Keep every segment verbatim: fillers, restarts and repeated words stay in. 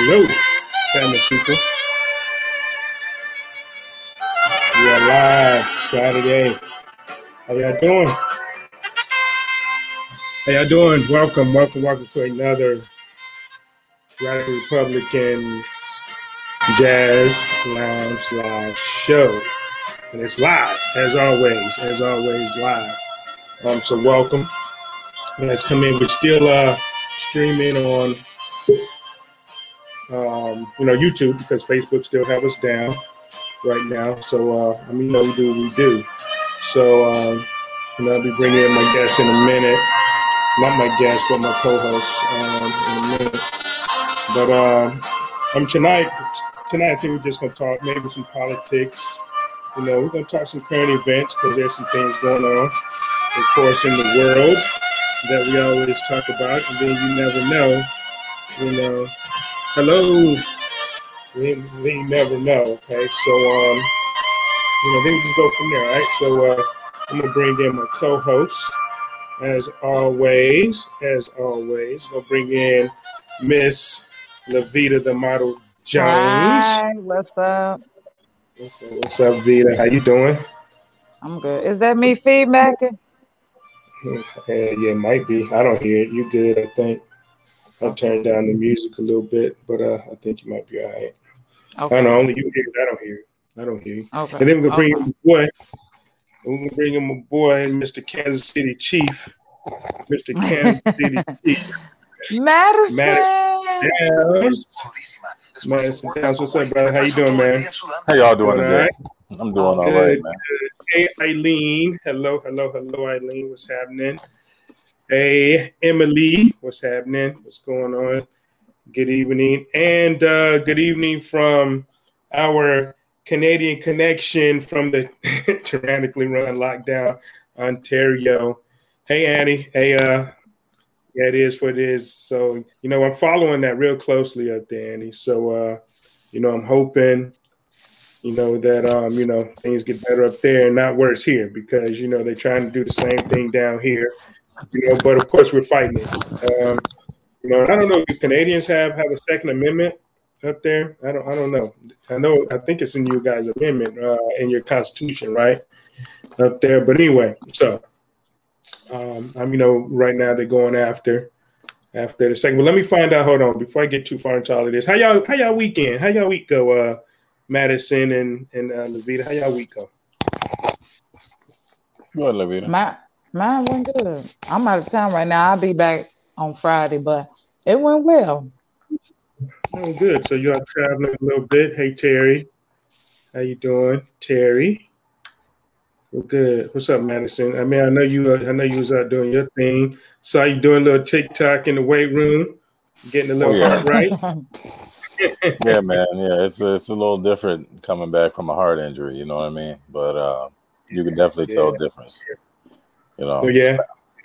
Hello, family people. We are live Saturday. How y'all doing? How y'all doing? Welcome, welcome, welcome to another Radical Republicans Jazz Lounge Live Show. And it's live, as always, as always live. Um, so welcome. Let's come in. We're still uh, streaming on Um, you know, YouTube, because Facebook still have us down right now. So, uh, I mean, you know, we do what we do. So, um, you know, I'll be bringing in my guest in a minute. Not my guest, but my co-host um, in a minute. But um, I mean, tonight, tonight I think we're just going to talk maybe some politics. You know, we're going to talk some current events because there's some things going on, of course, in the world that we always talk about. And then you never know, you know. Hello, we, we never know, okay? So, um, you know, then we can go from there, all right? So, uh, I'm gonna bring in my co-host, as always, as always. I'm gonna bring in Miss LaVita, the model Jones. Hi, what's up? What's up, what's up, Vita? How you doing? I'm good. Is that me feedbacking? Yeah, yeah, it might be. I don't hear it. You good, I think. I'll turn down the music a little bit, but uh, I think you might be all right. Okay. I don't know, only you hear it. I don't hear it. I don't hear you. Okay. And then we're going to bring okay. in my boy. We're going to bring in my boy, Mister Kansas City Chief. Mister Kansas City Chief. Madison. Madison Downs. Madison Downs. What's up, brother? How you doing, man? How y'all doing today? Right? I'm doing all good, right, man. Hey, Eileen. Hello, hello, hello, Eileen. What's happening? Hey, Emily, what's happening? What's going on? Good evening. And uh, good evening from our Canadian connection from the tyrannically run lockdown, Ontario. Hey, Annie. Hey, uh, yeah, it is what it is. So, you know, I'm following that real closely up there, Annie. So, uh, you know, I'm hoping, you know, that, um, you know, things get better up there and not worse here because, you know, they're trying to do the same thing down here. You know, but of course we're fighting it. Um, you know, I don't know if Canadians have, have a Second Amendment up there. I don't I don't know. I know I think it's in you guys' amendment uh, in your constitution, right? Up there. But anyway, so um, I'm you know right now they're going after after the second. But let me find out. Hold on, before I get too far into all of this. How y'all how y'all weekend? How y'all week go? Uh, Madison and and uh, LaVita. How y'all week go? Good, LaVita. My- Mine went good. I'm out of town right now. I'll be back on Friday, but it went well. Oh, good. So you are traveling a little bit. Hey, Terry. How you doing, Terry? Well, good. What's up, Madison? I mean, I know you. Uh, I know you was out doing your thing. Saw you doing a little TikTok in the weight room, getting a little oh, yeah. hot, right? Yeah, man. Yeah, it's a, it's a little different coming back from a heart injury. You know what I mean? But uh, you can definitely yeah. tell the difference. Yeah. You know, oh, yeah,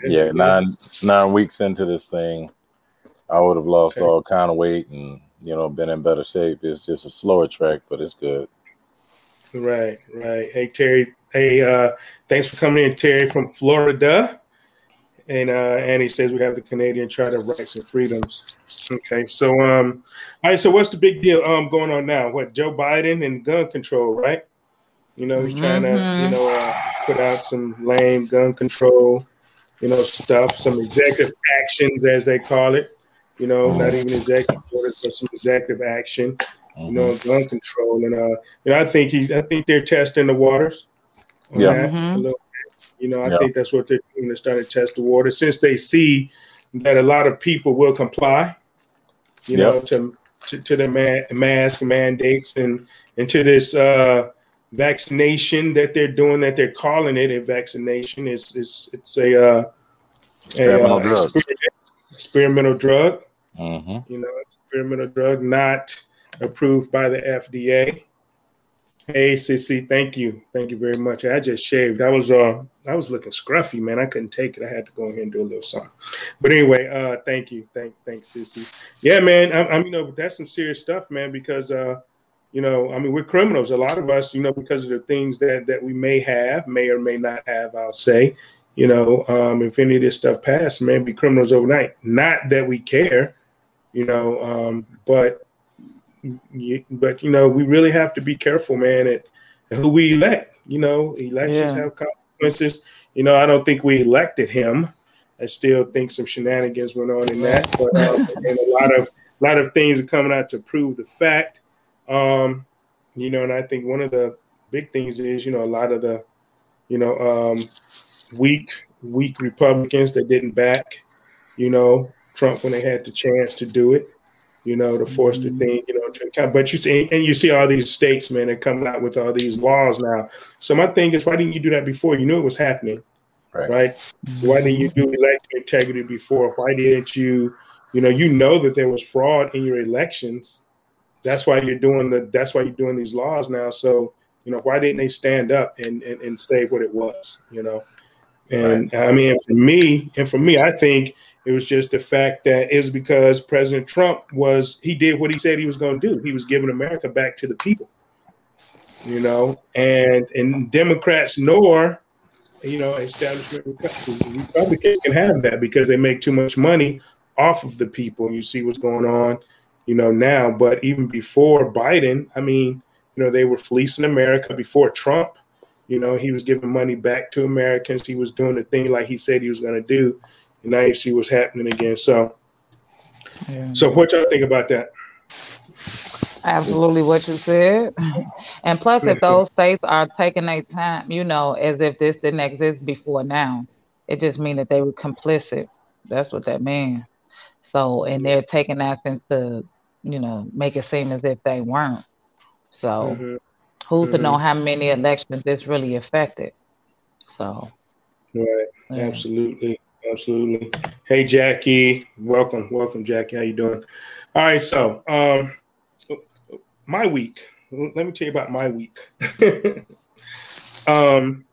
yeah. Nine nine weeks into this thing, I would have lost okay. all kind of weight and you know been in better shape. It's just a slower track, but it's good. Right, right. Hey Terry, hey, uh, thanks for coming in, Terry from Florida. And uh, Annie says we have the Canadian Charter of Rights and Freedoms. Okay, so um, all right. So what's the big deal um going on now? What Joe Biden and gun control, right? You know, he's trying mm-hmm. to, you know, uh, put out some lame gun control, you know, stuff, some executive actions, as they call it, you know, mm-hmm. not even executive orders, but some executive action, mm-hmm. you know, gun control. And, uh, you know, I think he's, I think they're testing the waters. Yeah. Mm-hmm. A little bit. You know, I yeah. think that's what they're doing. They're starting to test the waters since they see that a lot of people will comply, you yeah. know, to, to, to the man, mask mandates and, and to this, uh, vaccination that they're doing, that they're calling it a vaccination. It's it's it's a, uh, experimental, a uh, drug. experimental drug. Mm-hmm. You know, experimental drug not approved by the F D A. Hey, C C, thank you, thank you very much. I just shaved. I was uh I was looking scruffy, man. I couldn't take it. I had to go in here and do a little something. But anyway, uh, thank you, thank thanks, C C. Yeah, man. I, I mean, you know, that's some serious stuff, man, because uh. You know, I mean, we're criminals. A lot of us, you know, because of the things that, that we may have, may or may not have, I'll say, you know, um, if any of this stuff passed, man, be criminals overnight. Not that we care, you know, um, but But, you know, we really have to be careful, man, at who we elect. You know, elections yeah. have consequences. You know, I don't think we elected him. I still think some shenanigans went on in that. But um, and a lot of a lot of things are coming out to prove the fact. Um, you know, and I think one of the big things is, you know, a lot of the, you know, um, weak, weak Republicans that didn't back, you know, Trump when they had the chance to do it, you know, to force the thing, you know, to, but you see, and you see all these states, man, they're coming out with all these laws now. So my thing is, why didn't you do that before? You knew it was happening, right? right? So why didn't you do election integrity before? Why didn't you, you know, you know that there was fraud in your elections. That's why you're doing the, that's why you're doing these laws now. So, you know, why didn't they stand up and, and, and say what it was, you know? And right. I mean, for me, and for me, I think it was just the fact that it was because President Trump was, he did what he said he was going to do. He was giving America back to the people, you know, and, and Democrats nor, you know, establishment Republicans can have that because they make too much money off of the people. You see what's going on, you know, now, but even before Biden, I mean, you know, they were fleecing America before Trump. You know, he was giving money back to Americans. He was doing the thing like he said he was going to do. And now you see what's happening again. So, yeah. so what y'all think about that? Absolutely what you said. And plus that those states are taking their time, you know, as if this didn't exist before now. It just means that they were complicit. That's what that means. So, and they're taking actions to, you know, make it seem as if they weren't. So mm-hmm. who's mm-hmm. to know how many elections this really affected? So. Right. Yeah. Absolutely. Absolutely. Hey, Jackie. Welcome. Welcome, Jackie. How you doing? All right. So um, my week, let me tell you about my week. um,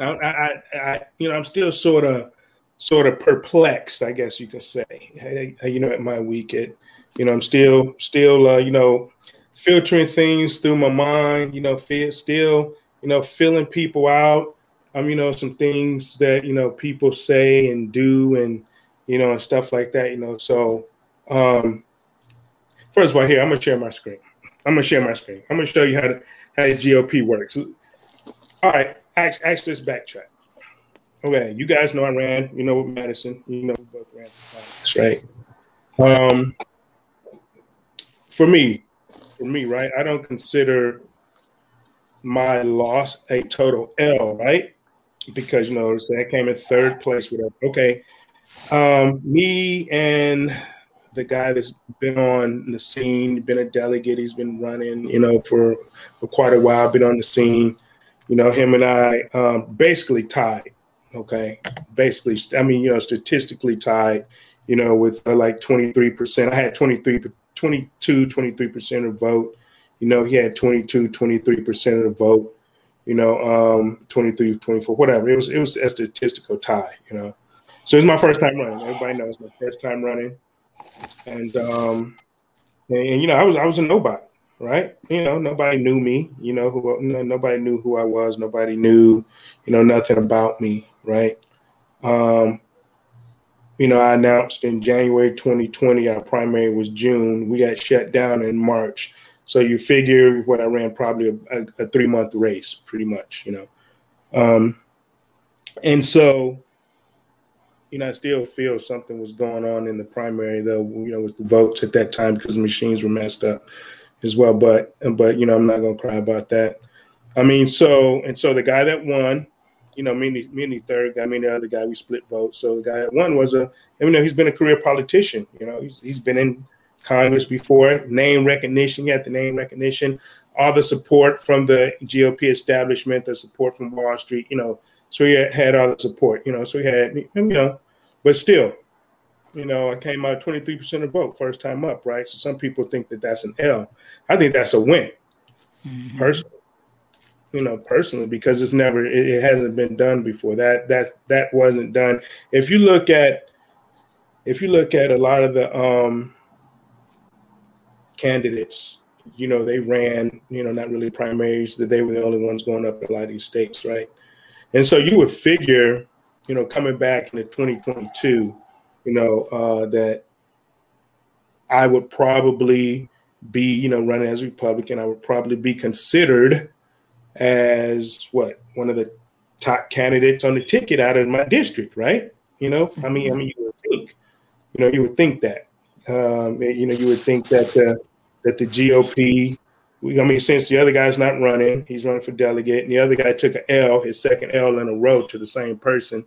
I, I, I, you know, I'm still sort of, sort of perplexed, I guess you could say, I, I, you know, at my week, it, you know, I'm still, still, uh, you know, filtering things through my mind, you know, feel, still, you know, filling people out. Um, you know, some things that, you know, people say and do and, you know, and stuff like that, you know. So um, first of all, here, I'm going to share my screen. I'm going to share my screen. I'm going to show you how, to, how the G O P works. All right. Actually, let's backtrack. Okay, you guys know I ran, you know, with Madison, you know, we both ran for Congress, right? Um, for me, for me, right, I don't consider my loss a total L, right? Because, you know, say I came in third place, whatever. Okay, um, me and the guy that's been on the scene, been a delegate, he's been running, you know, for, for quite a while, been on the scene, you know, him and I um, basically tied. Okay, basically, I mean, you know, statistically tied, you know, with uh, like twenty-three percent. I had twenty-three, twenty-two, twenty-three percent of vote. You know, he had twenty-two, twenty-three percent of the vote, you know, um, twenty-three, twenty-four, whatever. It was it was a statistical tie, you know. So it's my first time running. Everybody knows it's my first time running. And, um, and, and you know, I was I was a nobody, right? You know, nobody knew me, you know, who nobody knew who I was. Nobody knew, you know, nothing about me. Right. Um, you know, I announced in January twenty twenty, our primary was June. We got shut down in March. So you figure what I ran probably a, a, a three month race, pretty much, you know. Um, and so, you know, I still feel something was going on in the primary, though, you know, with the votes at that time because the machines were messed up as well. But, but you know, I'm not going to cry about that. I mean, so and so the guy that won, you know, me and, me and the third guy, me and the other guy, we split votes. So the guy that won was a, I mean, he's been a career politician. You know, he's he's been in Congress before, name recognition. He had the name recognition, all the support from the G O P establishment, the support from Wall Street, you know, so he had all the support, you know, so he had, you know, but still, you know, I came out twenty-three percent of vote first time up, right? So some people think that that's an L. I think that's a win, mm-hmm. personally. You know, personally, because it's never, it, it hasn't been done before. That that that wasn't done. If you look at, if you look at a lot of the um, candidates, you know, they ran, you know, not really primaries. That they were the only ones going up in a lot of these states, right? And so you would figure, you know, coming back into twenty twenty-two, you know, uh, that I would probably be, you know, running as a Republican, I would probably be considered as what, one of the top candidates on the ticket out of my district, right? You know, I mean, I mean, you would think, you know, you would think that, um, you know, you would think that the, that the G O P, I mean, since the other guy's not running, he's running for delegate, and the other guy took an L, his second L in a row to the same person.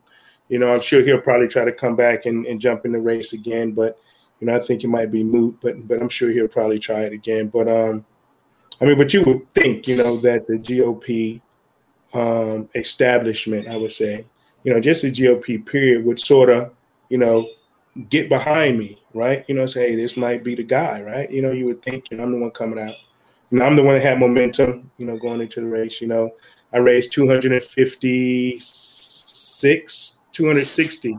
You know, I'm sure he'll probably try to come back and, and jump in the race again, but, you know, I think it might be moot, but but I'm sure he'll probably try it again. But um, I mean, but you would think, you know, that the G O P um, establishment, I would say, you know, just the G O P period would sort of, you know, get behind me, right? You know, say, hey, this might be the guy, right? You know, you would think, you know, I'm the one coming out. And I'm the one that had momentum, you know, going into the race. You know, I raised two hundred fifty-six, two hundred sixty,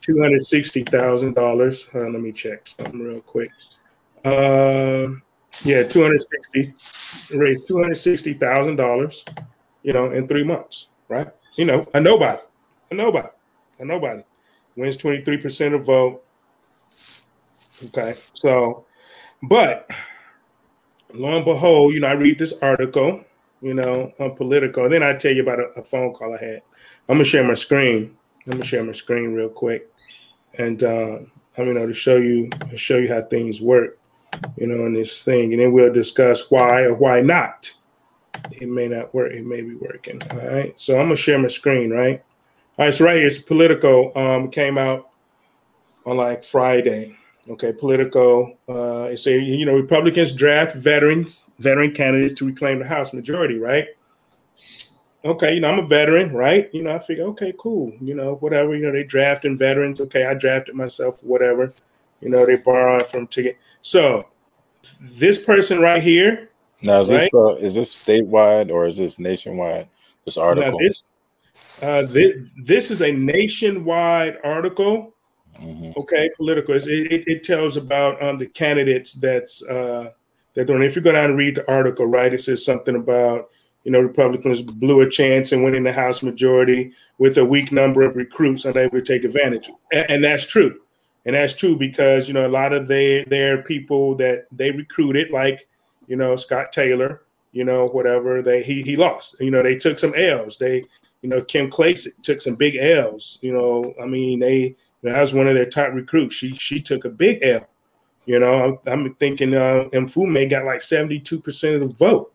two hundred sixty thousand dollars. Uh, let me check something real quick. Um, yeah, two hundred sixty, raised two hundred sixty thousand dollars, you know, in three months, right? You know, a nobody, a nobody, a nobody. Wins twenty-three percent of vote. Okay, so, but lo and behold, you know, I read this article, you know, on Politico. And then I tell you about a, a phone call I had. I'm gonna share my screen. I'm gonna share my screen real quick, and uh, I'm you know to show you to show you how things work, you know, in this thing. And then we'll discuss why or why not. It may not work. It may be working. All right. So I'm gonna share my screen, right? All right. So right here, it's Politico. Um, came out on like Friday. Okay, Politico, uh, it said, you know, Republicans draft veterans, veteran candidates to reclaim the House majority, right? Okay, you know, I'm a veteran, right? You know, I figure, okay, cool, you know, whatever, you know, they drafting veterans. Okay, I drafted myself, whatever, you know, they borrowed from ticket. So this person right here. Now, is, right? This, uh, is this statewide or is this nationwide, this article? Now this, uh, this, this is a nationwide article. Mm-hmm. Okay, Politico. It, it, it tells about um, the candidates that's uh, that they're. If you go down and read the article, right, it says something about, you know, Republicans blew a chance and winning the House majority with a weak number of recruits unable to take advantage, and, and that's true, and that's true because, you know, a lot of their their people that they recruited, like, you know, Scott Taylor, you know, whatever, they he he lost. You know, they took some L's. They, you know, Kim Klacik took some big L's. You know, I mean they. That was one of their top recruits. She she took a big L. You know, I'm, I'm thinking uh, Mfume got like seventy-two percent of the vote,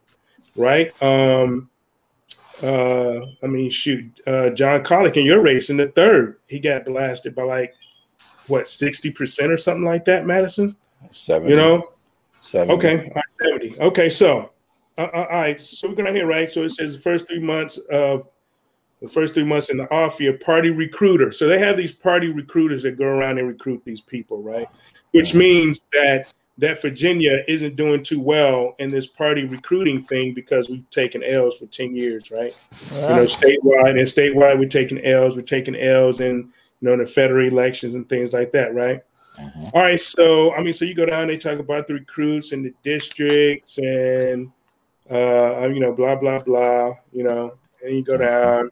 right? Um, uh, I mean, shoot, uh, John Collick in your race in the third, he got blasted by like, what, sixty percent or something like that, Madison? seventy. You know? seventy. Okay, right, seventy. Okay, so, uh, uh, all right, so we're going to hear, right? So it says the first three months of The first three months in the off year, party recruiter. So they have these party recruiters that go around and recruit these people, right? Which means that that Virginia isn't doing too well in this party recruiting thing because we've taken L's for ten years, right? Wow. You know, statewide and statewide, we're taking L's, we're taking L's in, you know, in the federal elections and things like that, right? Mm-hmm. All right, so I mean, so you go down, they talk about the recruits and the districts and uh, you know, blah blah blah, you know, and you go down.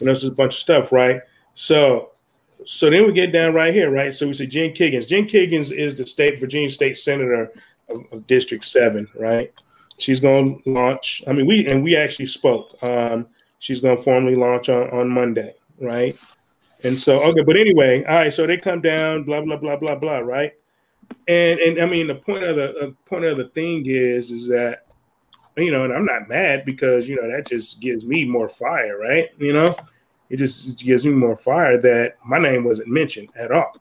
And this is a bunch of stuff, right? So, so then we get down right here, right? So we see Jen Kiggans. Jen Kiggans is the state Virginia state senator of, of District Seven, right? She's going to launch. I mean, we and we actually spoke. Um, she's going to formally launch on, on Monday, right? And so, okay, but anyway, all right. So they come down, blah blah blah blah blah, right? And and I mean, the point of the uh, point of the thing is, is that. You know, and I'm not mad because, you know, that just gives me more fire, right? You know, it just gives me more fire that my name wasn't mentioned at all.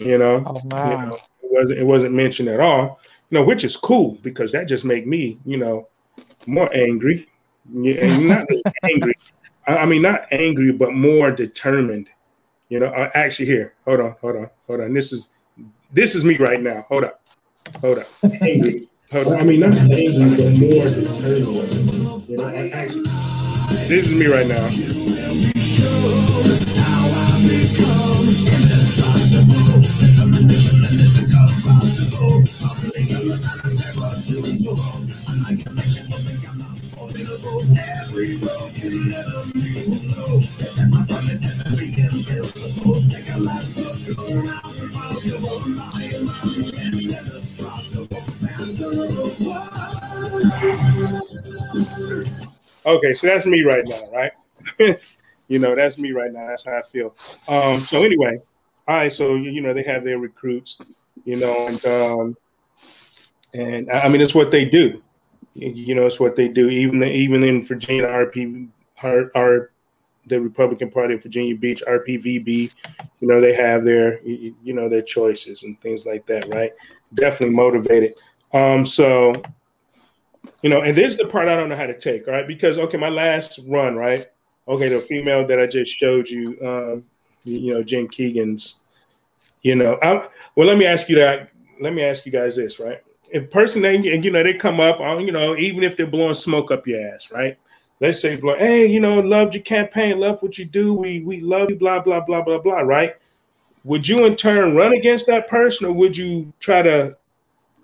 You know, oh, wow. You know, it wasn't it wasn't mentioned at all. You know, which is cool because that just make me, you know, more angry. And not really angry. I mean, not angry, but more determined. You know, actually here. Hold on, hold on, hold on. This is this is me right now. Hold up, hold up. Angry. I mean, not angry, but more determined. You know, actually, this is me right now. Okay, so that's me right now, right? You know, that's me right now. That's how I feel. Um, so anyway, all right. So, you know, they have their recruits, you know, and um, and I mean, it's what they do. You know, it's what they do. Even the, even in Virginia, R P, R, R, the Republican Party of Virginia Beach, R P V B, you know, they have their, you know, their choices and things like that, right? Definitely motivated. Um, so, you know, and there's the part I don't know how to take, all right? Because, okay, my last run, right? Okay, the female that I just showed you, um, you know, Jen Kiggans, you know, I'm, well, let me ask you that. Let me ask you guys this, right? If person, they, you know, they come up on, you know, even if they're blowing smoke up your ass, right? Let's say, hey, you know, loved your campaign, loved what you do. We we love you, blah, blah, blah, blah, blah, right? Would you in turn run against that person, or would you try to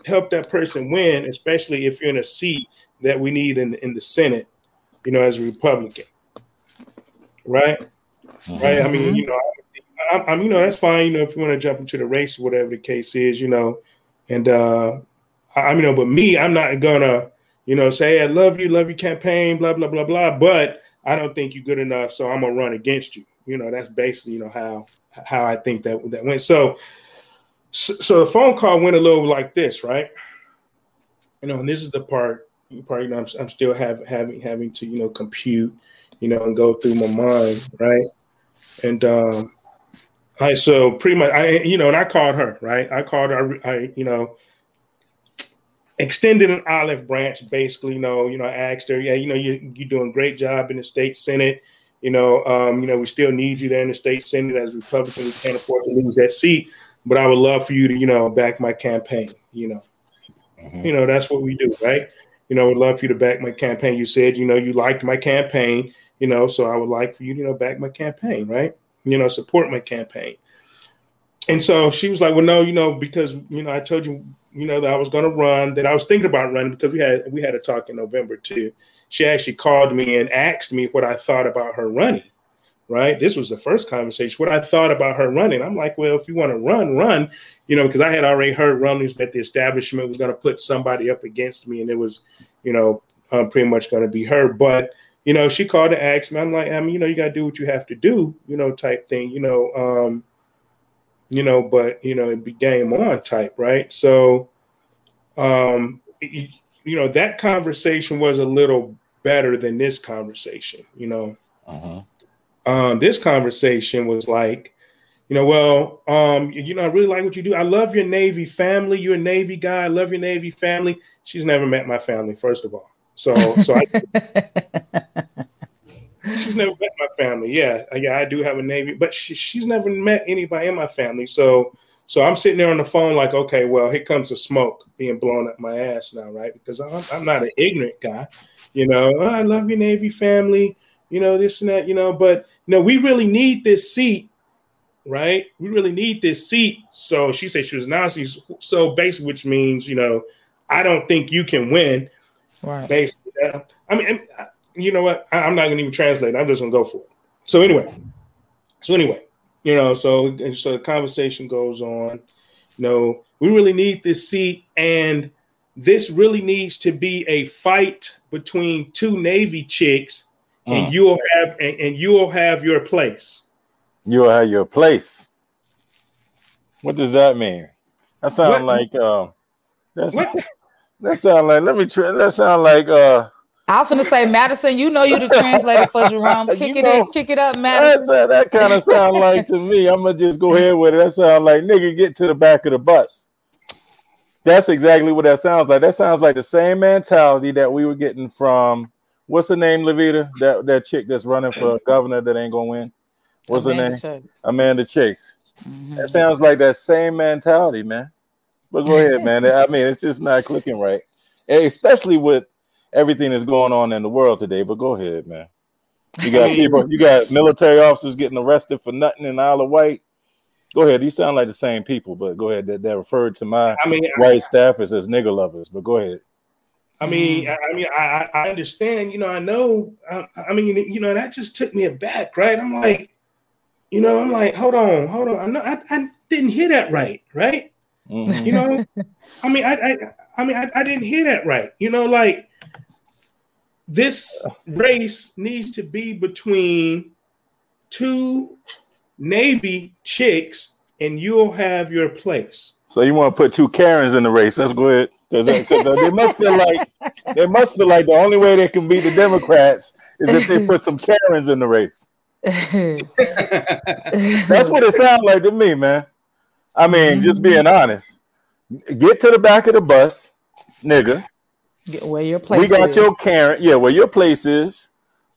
help that person win, especially if you're in a seat that we need in, in the Senate, you know, as a Republican? Right, mm-hmm. right. I mean, you know, I, I, you know, that's fine. You know, if you want to jump into the race, whatever the case is, you know, and uh, I, I mean, you know, but me, I'm not gonna, you know, say I love you, love your campaign, blah blah blah blah. But I don't think you're good enough, so I'm gonna run against you. You know, that's basically, you know, how how I think that that went. So, so, so the phone call went a little like this, right? You know, and this is the part, part you know, I'm, I'm still have, having having to, you know, compute, you know, and go through my mind, right? And um, I so pretty much, I you know, and I called her, right? I called her, I, I you know, extended an olive branch, basically. You know, you know, I asked her, yeah, you know, you you're doing a great job in the state senate. You know, um, you know, we still need you there in the state senate as a Republican. We can't afford to lose that seat, but I would love for you to, you know, back my campaign. You know, mm-hmm. you know, that's what we do, right? You know, I would love for you to back my campaign. You said, you know, you liked my campaign. You know, so I would like for you to, you know, back my campaign, right? You know, support my campaign. And so she was like, well, no, you know, because, you know, I told you, you know, that I was going to run, that I was thinking about running, because we had we had a talk in November too. She actually called me and asked me what I thought about her running, right? This was the first conversation, what I thought about her running. I'm like, well, if you want to run, run, you know, because I had already heard rumblings that the establishment was going to put somebody up against me, and it was, you know, um, pretty much going to be her. But you know, she called and asked me. I'm like, I mean, you know, you got to do what you have to do, you know, type thing, you know, um, you know, but, you know, it'd be game on type, right? So, um, you, you know, that conversation was a little better than this conversation, you know. Uh-huh. Um, this conversation was like, you know, well, um, you know, I really like what you do. I love your Navy family. You're a Navy guy. I love your Navy family. She's never met my family, first of all. So, so I, she's never met my family. Yeah, yeah, I do have a Navy, but she, she's never met anybody in my family. So, so I'm sitting there on the phone, like, okay, well, here comes the smoke being blown up my ass now, right? Because I'm, I'm not an ignorant guy, you know. Oh, I love your Navy family, you know, this and that, you know. But you know, we really need this seat, right? We really need this seat. So she said she was Nazi. So basically, which means, you know, I don't think you can win. Right. Basically, uh, I mean, you know what? I, I'm not gonna even translate. I'm just gonna go for it. So anyway, so anyway, you know, so so the conversation goes on. You know, we really need this seat, and this really needs to be a fight between two Navy chicks, mm. and you'll have and, and you'll have your place. You'll have your place. What does that mean? That sounds like uh, that's. What? That sound like, let me try. That sound like, uh, I was gonna say, Madison, you know, you the translator for Jerome. Kick it know, in, kick it up, Madison. That, that kind of sound like to me. I'm gonna just go ahead with it. That sound like, nigga, get to the back of the bus. That's exactly what that sounds like. That sounds like the same mentality that we were getting from, what's her name, Levita? That that chick that's running for governor that ain't gonna win. What's Amanda her name? Chase. Amanda Chase. Mm-hmm. That sounds like that same mentality, man. But go ahead, man. I mean, it's just not clicking right, especially with everything that's going on in the world today. But go ahead, man. You got people, you got military officers getting arrested for nothing in the Isle of Wight. Go ahead. These sound like the same people, but go ahead. That, that referred to my I mean, white I, staffers as nigger lovers. But go ahead. I mean, I, I mean, I, I understand. You know, I know. I, I mean, you know, that just took me aback, right? I'm like, you know, I'm like, hold on, hold on. I'm not, I, I didn't hear that right, right? Mm-hmm. You know, I mean, I, I, I mean, I, I didn't hear that right. You know, like, This race needs to be between two Navy chicks, and you'll have your place. So you want to put two Karens in the race? Let's go ahead, because they must feel like they must feel like the only way they can beat the Democrats is if they put some Karens in the race. That's what it sounds like to me, man. I mean, just being honest. Get to the back of the bus, nigga. Get where your place is. We got is. your Karen. Yeah, where your place is.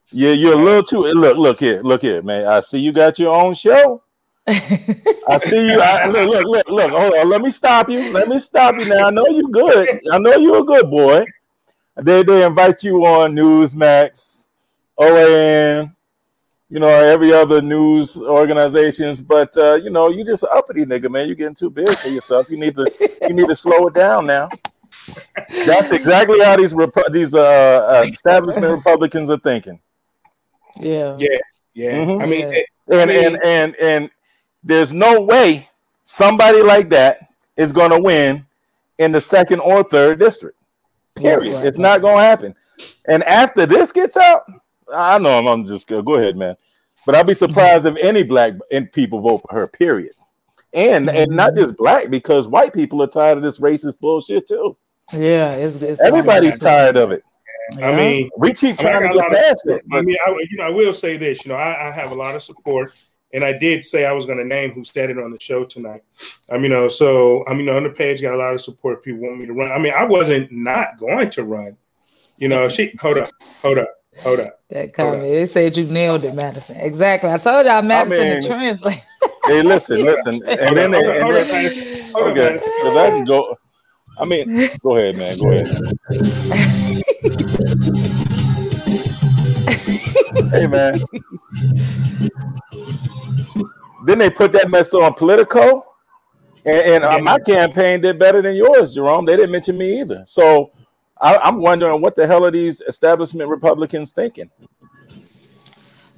Yeah, you're a little too. Look, look here, look here, man. I see you got your own show. I see you. I, look, look, look, look. Hold on. Let me stop you. Let me stop you now. I know you're good. I know you're a good boy. They they invite you on Newsmax, O A N, you know, every other news organizations. But uh, you know, you just an uppity nigga, man. You're getting too big for yourself. You need to you need to slow it down now. That's exactly how these Repu- these uh, establishment Republicans are thinking. Yeah, yeah, yeah. Mm-hmm. I mean, yeah. It, and, I mean, and and and there's no way somebody like that is going to win in the second or third district. Period. Right. It's not going to happen. And after this gets out, I know I'm, I'm just go ahead, man. But I'll be surprised if any black people vote for her. Period. And mm-hmm. and not just black, because white people are tired of this racist bullshit too. Yeah, it's, it's everybody's tired of it. Yeah. I mean, we keep trying I mean, to get past it. I mean, I, you know, I will say this. You know, I, I have a lot of support, and I did say I was going to name who said it on the show tonight. I mean, you know, so I mean, on the page, got a lot of support. People want me to run. I mean, I wasn't not going to run. You know, she hold up, hold up. Hold up. That comment. They said you nailed it, Madison. Exactly. I told y'all Madison I mean, to translate. Hey, listen, listen. And then they and then, okay. Because I can go. I mean, go ahead, man. Go ahead. Hey man. Then they put that mess on Politico. And, and uh, my campaign did better than yours, Jerome. They didn't mention me either. So I, I'm wondering what the hell are these establishment Republicans thinking?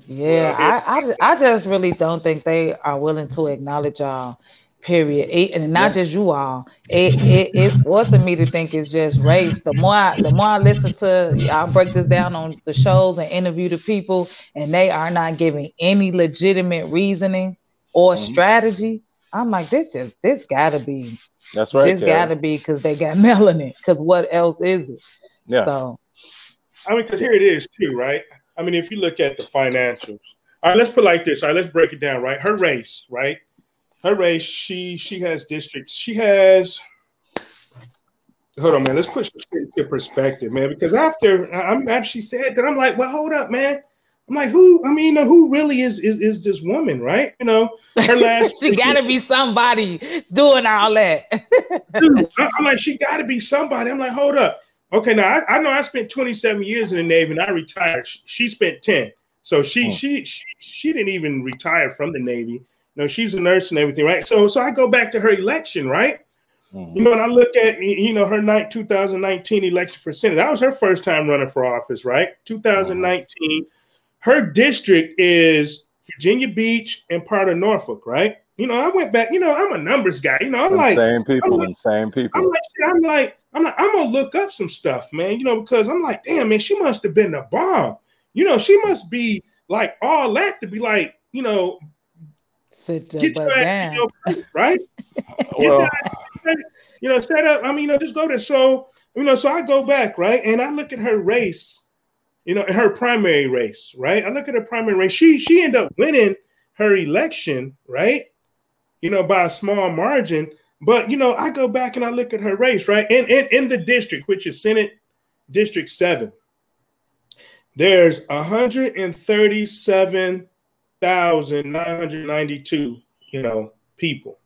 Yeah, I, I, I just really don't think they are willing to acknowledge y'all, period. It, and not yeah. just you all. It, it, it's forcing me to think it's just race. The more I, the more I listen to, I break this down on the shows and interview the people, and they are not giving any legitimate reasoning or mm-hmm. strategy. I'm like, this just, this gotta be. That's right. It's got to be because they got melanin. Because what else is it? Yeah. So, I mean, because here it is too, right? I mean, if you look at the financials, all right, let's put it like this. All right, let's break it down, right? Her race, right? Her race. She she has districts. She has. Hold on, man. Let's put it into perspective, man. Because after I'm after she said that, I'm like, well, hold up, man. I'm like, who? I mean, who really is is is this woman, right? You know, her last. she got to be somebody doing all that. Dude, I'm like, she got to be somebody. I'm like, hold up. Okay, now I, I know I spent twenty-seven years in the Navy and I retired. She, she spent ten, so she, oh. she she she didn't even retire from the Navy. No, she's a nurse and everything, right? So so I go back to her election, right? Mm-hmm. You know, and I look at you know her two thousand nineteen election for Senate. That was her first time running for office, right? two thousand nineteen. Mm-hmm. Her district is Virginia Beach and part of Norfolk, right? You know, I went back. You know, I'm a numbers guy. You know, I'm like same people, and same people. I'm like, I'm like, I'm like, I'm gonna look up some stuff, man. You know, because I'm like, damn, man, she must have been a bomb. You know, she must be like all that to be like, you know, get you back, you know, right? well. You know, set up. I mean, you know, just go there. So, you know, so I go back, right, and I look at her race. You know, her primary race, right? I look at her primary race. She she ended up winning her election, right? You know, by a small margin. But, you know, I go back and I look at her race, right? And in, in, in the district, which is Senate District seven, there's one hundred thirty-seven thousand nine hundred ninety-two, you know, people,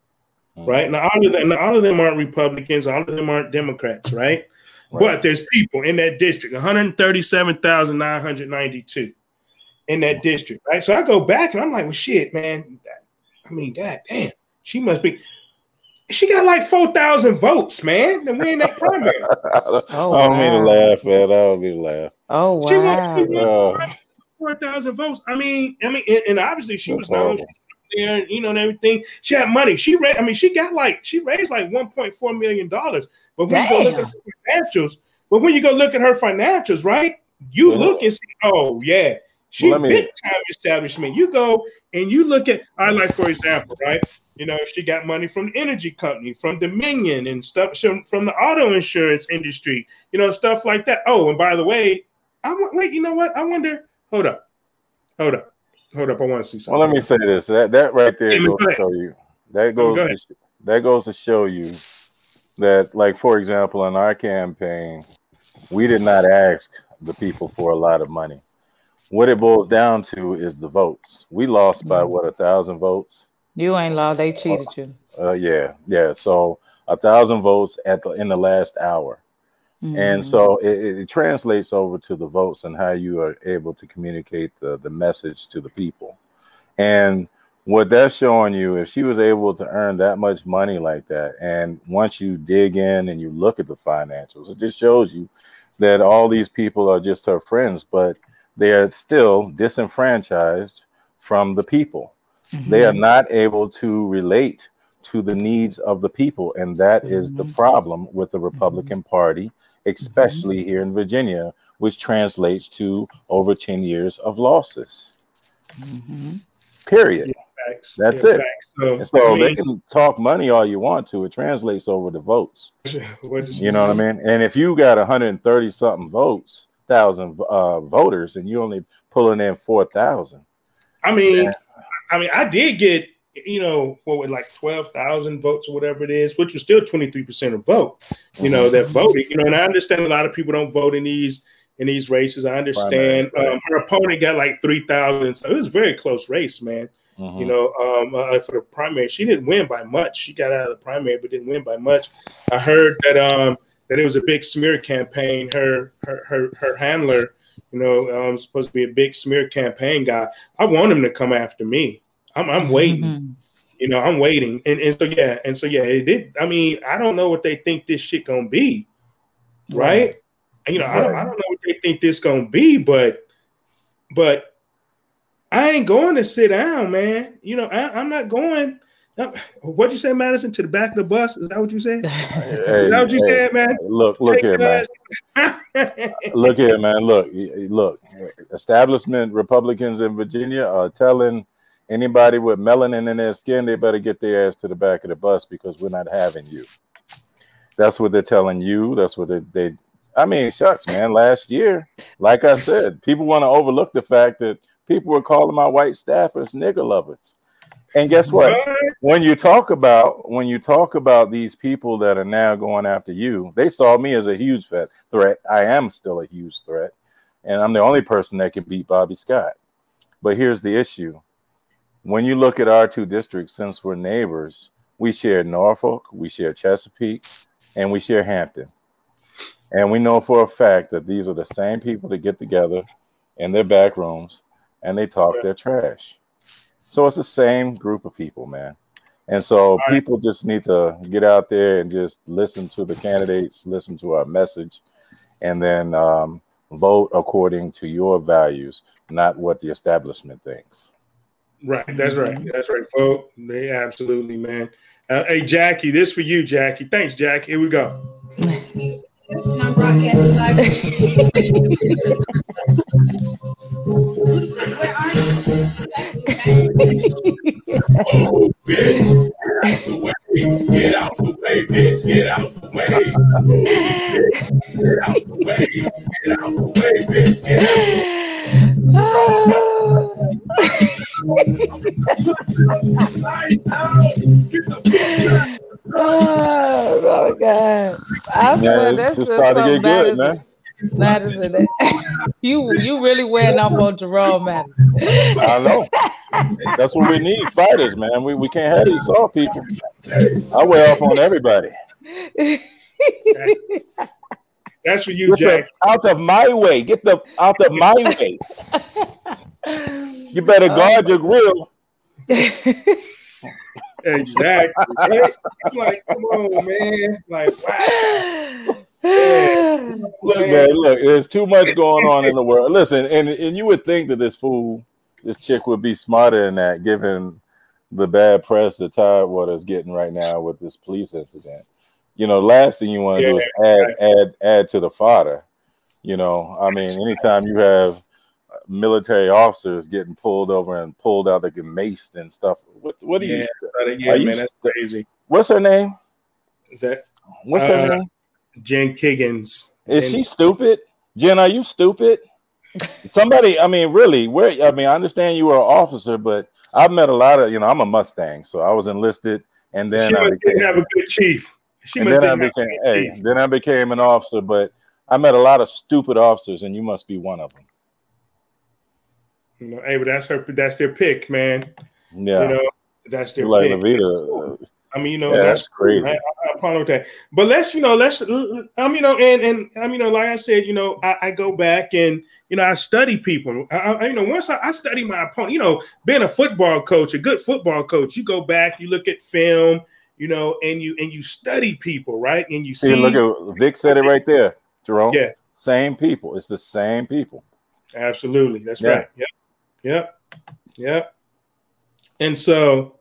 mm-hmm. right? Now all, of them, now, all of them aren't Republicans. All of them aren't Democrats, right? Right. But there's people in that district, one hundred thirty-seven thousand nine hundred ninety-two in that district, right? So I go back and I'm like, well, shit, man. I mean, God damn, she must be. She got like four thousand votes, man. And we in that primary. oh, I don't wow. mean to laugh, man. I don't mean to laugh. Oh, wow. She won four thousand votes. I mean, I mean, and, and obviously she That's was known. There, you know, and everything. She had money. She ra- I mean, she got like she raised like one point four million dollars. But when Damn. you go look at her financials, but when you go look at her financials, right? You well, look and see, oh, yeah, she well, big time establishment. You go and you look at, I like, for example, right? You know, she got money from the energy company, from Dominion and stuff, from the auto insurance industry, you know, stuff like that. Oh, and by the way, I want, wait, you know what? I wonder, hold up, hold up, hold up. I want to see something. Well, let me say this. That that right there goes to show you. That goes to, that goes to show you that, like, for example, in our campaign, we did not ask the people for a lot of money. What it boils down to is the votes. We lost by, what, a thousand votes? You ain't law. They cheated you. Uh, yeah, yeah. So a thousand votes at the, in the last hour, mm-hmm. and so it, it translates over to the votes and how you are able to communicate the the message to the people. And what that's showing you, if she was able to earn that much money like that, and once you dig in and you look at the financials, it just shows you that all these people are just her friends, but they are still disenfranchised from the people. Mm-hmm. They are not able to relate to the needs of the people. And that mm-hmm. is the problem with the Republican mm-hmm. Party, especially mm-hmm. here in Virginia, which translates to over ten years of losses. Mm-hmm. Period. Yeah, That's yeah, it. So, so I mean, they can talk money all you want to. It translates over to votes. You know what I mean? And if you got one hundred thirty something votes, thousand uh, voters, and you only pulling in four thousand. I mean... Yeah. I mean, I did get, you know, what was like twelve thousand votes or whatever it is, which was still twenty-three percent of vote, you know, that voted. You know, and I understand a lot of people don't vote in these in these races. I understand um, her opponent got like three thousand. So it was a very close race, man. Mm-hmm. You know, um, uh, for the primary, she didn't win by much. She got out of the primary, but didn't win by much. I heard that um, that it was a big smear campaign. Her her her, her handler. You know, I'm supposed to be a big smear campaign guy. I want him to come after me. I'm, I'm waiting. Mm-hmm. You know, I'm waiting. And and so, yeah. And so, yeah, it did. I mean, I don't know what they think this shit going to be. Right. Mm-hmm. And, you know, right. I, don't, I don't know what they think this going to be, but but I ain't going to sit down, man. You know, I, I'm not going. What'd you say, Madison? To the back of the bus? Is that what you said? Hey, Is that what you hey, said, man? Look, look Take here, man. Look here, man. Look, look. Establishment Republicans in Virginia are telling anybody with melanin in their skin they better get their ass to the back of the bus because we're not having you. That's what they're telling you. That's what they. they I mean, shucks, man. Last year, like I said, people want to overlook the fact that people were calling my white staffers nigger lovers. And guess what? When you talk about when you talk about these people that are now going after you, they saw me as a huge threat. I am still a huge threat, and I'm the only person that can beat Bobby Scott. But here's the issue: when you look at our two districts, since we're neighbors, we share Norfolk, we share Chesapeake, and we share Hampton. And we know for a fact that these are the same people that get together in their back rooms and they talk their trash. So it's the same group of people, man. And so people just need to get out there and just listen to the candidates, listen to our message, and then um, vote according to your values, not what the establishment thinks. Right. That's right. That's right. Vote. They absolutely, man. Uh, hey, Jackie, this for you, Jackie. Thanks, Jackie. Here we go. I'm broadcasting live. Where are you? Get out the way, get out the way, bitch, get out the way. Get out the way, get out the way, bitch, get out the way. Oh my God! I feel that's just so good, Madison, man. Madison, you you really wearing up on Jerome, man. I know. That's what we need, fighters, man. We we can't have these soft people. I wear off on everybody. That's for you, Jack. Out of my way! Get the out of my way! You better guard your grill. Exactly. Right? I'm like, come on, man. Like, wow. Man. Look, man, look, there's too much going on in the world. Listen, and, and you would think that this fool, this chick would be smarter than that, given the bad press that Tidewater is getting right now with this police incident. You know, last thing you want to yeah, do is add, right. add, add to the fodder. You know, I mean, anytime you have military officers getting pulled over and pulled out, they get maced and stuff. What what do yeah, you? Yeah, are man, you that's crazy. What's her name? That what's uh, her name? Jen Kiggans. Is Jen. She stupid? Jen, are you stupid? Somebody, I mean, really, where? I mean, I understand you were an officer, but I've met a lot of, you know, I'm a Mustang, so I was enlisted, and then she I must became, have a good chief. She must then, have I became, a good hey, chief. Then I became an officer, but I met a lot of stupid officers, and you must be one of them. You know, hey, but that's her. That's their pick, man. Yeah, you know, that's their like pick. Cool. I mean, you know, yeah, that's, that's crazy. I, I, I problem with that. But let's, you know, let's. I'm, you know, and and I'm, you know, like I said, you know, I, I go back and you know, I study people. I, I you know, once I, I study my opponent, you know, being a football coach, a good football coach, you go back, you look at film, you know, and you and you study people, right? And you see, see look at Vic said it right there, Jerome. Yeah, same people. It's the same people. Absolutely, that's yeah. right. Yeah. Yep, yep. And so,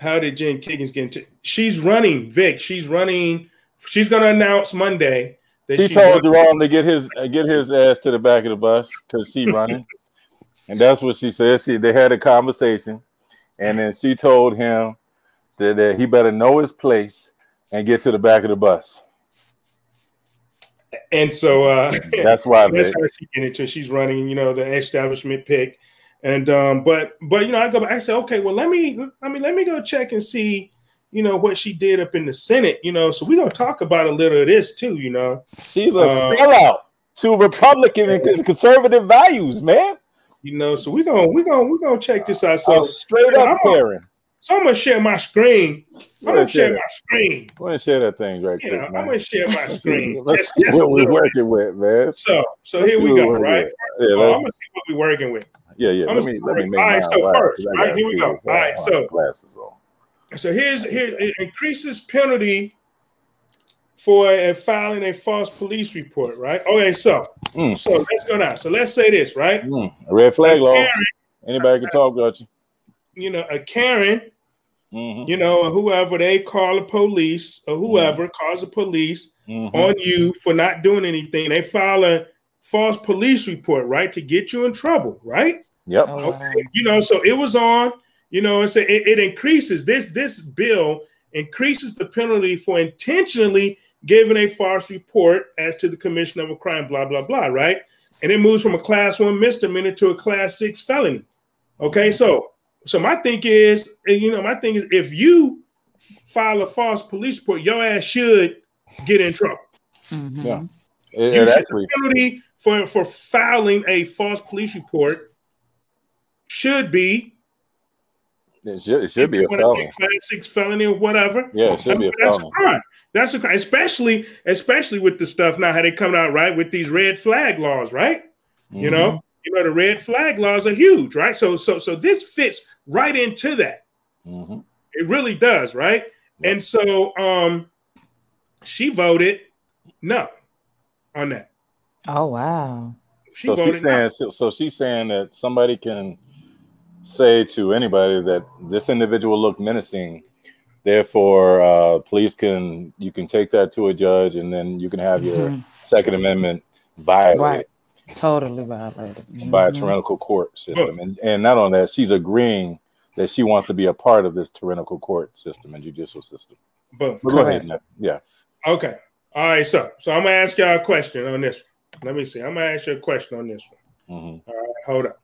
how did Jen Kiggans get into? She's running, Vic. She's running. She's going to announce Monday. That she, she told Jerome to get his uh, get his ass to the back of the bus because she's running, and that's what she said. She they had a conversation, and then she told him that, that he better know his place and get to the back of the bus. And so uh, that's why so that's how she get into. She's running, you know, the establishment pick. And um, but but you know, I go back, I said, okay, well, let me I mean let me go check and see, you know, what she did up in the Senate, you know. So we're gonna talk about a little of this too, you know. She's a um, sellout to Republican and conservative values, man. You know, so we're gonna we're gonna we're gonna check this out. So oh, straight up, I'm gonna, so I'm gonna share my screen. I'm gonna share, share my screen. I'm gonna share that thing right there. I'm gonna share my screen. Let's see what we're working with, man. So so here we go, right? Yeah, I'm gonna see what we're working with. Yeah, yeah. Let me, let me make all right, so first, all right, here we go. All right, so glasses on. So here's here it increases penalty for a, filing a false police report, right? Okay, so mm. so let's go now. So let's say this, right? Mm. A red flag law. Anybody can talk about you. You know, a Karen, mm-hmm. you know, or whoever they call the police or whoever mm-hmm. calls the police mm-hmm. on you for not doing anything. They file a false police report, right, to get you in trouble, right? Yep. Okay. You know, so it was on, you know, and so it, it increases this this bill increases the penalty for intentionally giving a false report as to the commission of a crime, blah, blah, blah, right? And it moves from a class one misdemeanor to a class six felony. Okay, so so my thing is, you know, my thing is if you file a false police report, your ass should get in trouble. Mm-hmm. Yeah. It, you it actually, the penalty for, for filing a false police report should be it should, it should be a felony. Class six felony or whatever. Yeah, it should I mean, be a that's felony. A crime. That's a crime, especially especially with the stuff now how they come out right with these red flag laws, right? Mm-hmm. You know, you know the red flag laws are huge, right? So so so this fits right into that. Mm-hmm. It really does, right? Yeah. And so um, she voted no. On that. Oh wow! She so she's saying, so, so she's saying that somebody can say to anybody that this individual looked menacing. Therefore, uh, police can you can take that to a judge, and then you can have your mm-hmm. Second Amendment violated, right. Totally violated mm-hmm. by a tyrannical court system. And and not only that, she's agreeing that she wants to be a part of this tyrannical court system and judicial system. Boom. But go ahead. ahead. Yeah. Okay. All right, so so I'm gonna ask y'all a question on this one. Let me see. I'm gonna ask you a question on this one. Mm-hmm. All right, hold up,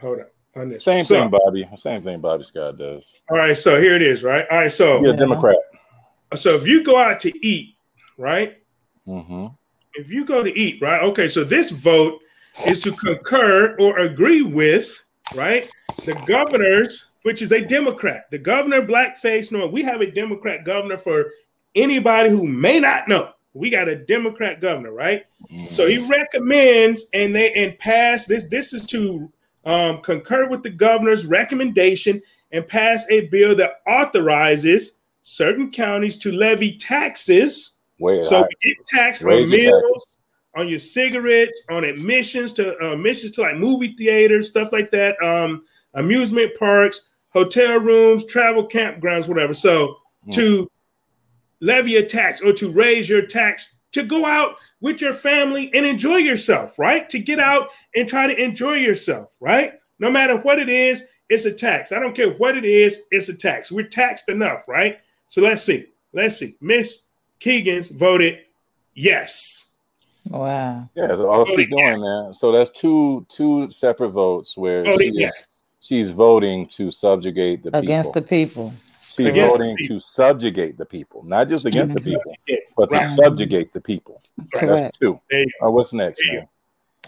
hold up on this. Same one. thing, so, Bobby. Same thing, Bobby Scott does. All right, so here it is, right? All right, so you're a Democrat. So if you go out to eat, right? Mm-hmm. If you go to eat, right? Okay, so this vote is to concur or agree with, right? The governor's, which is a Democrat. The governor, blackface, no, we have a Democrat governor for. Anybody who may not know, we got a Democrat governor, right? Mm-hmm. So he recommends and they and pass this. This is to um, concur with the governor's recommendation and pass a bill that authorizes certain counties to levy taxes. Wait, so right. you get taxed Wait, on meals, taxes. on your cigarettes, on admissions to uh, admissions to like movie theaters, stuff like that, um, amusement parks, hotel rooms, travel campgrounds, whatever. So mm-hmm. to levy a tax or to raise your tax to go out with your family and enjoy yourself, right? To get out and try to enjoy yourself, right? No matter what it is, it's a tax. I don't care what it is, it's a tax. We're taxed enough, right? So let's see. Let's see. Miss Kiggans voted yes. Wow. Yeah, that's all she's doing now. So that's two two separate votes where she is, she's voting to subjugate the people. Against the people. She's voting to subjugate the people, not just against the people, but to subjugate the people. That's two. Oh, what's next? Yeah.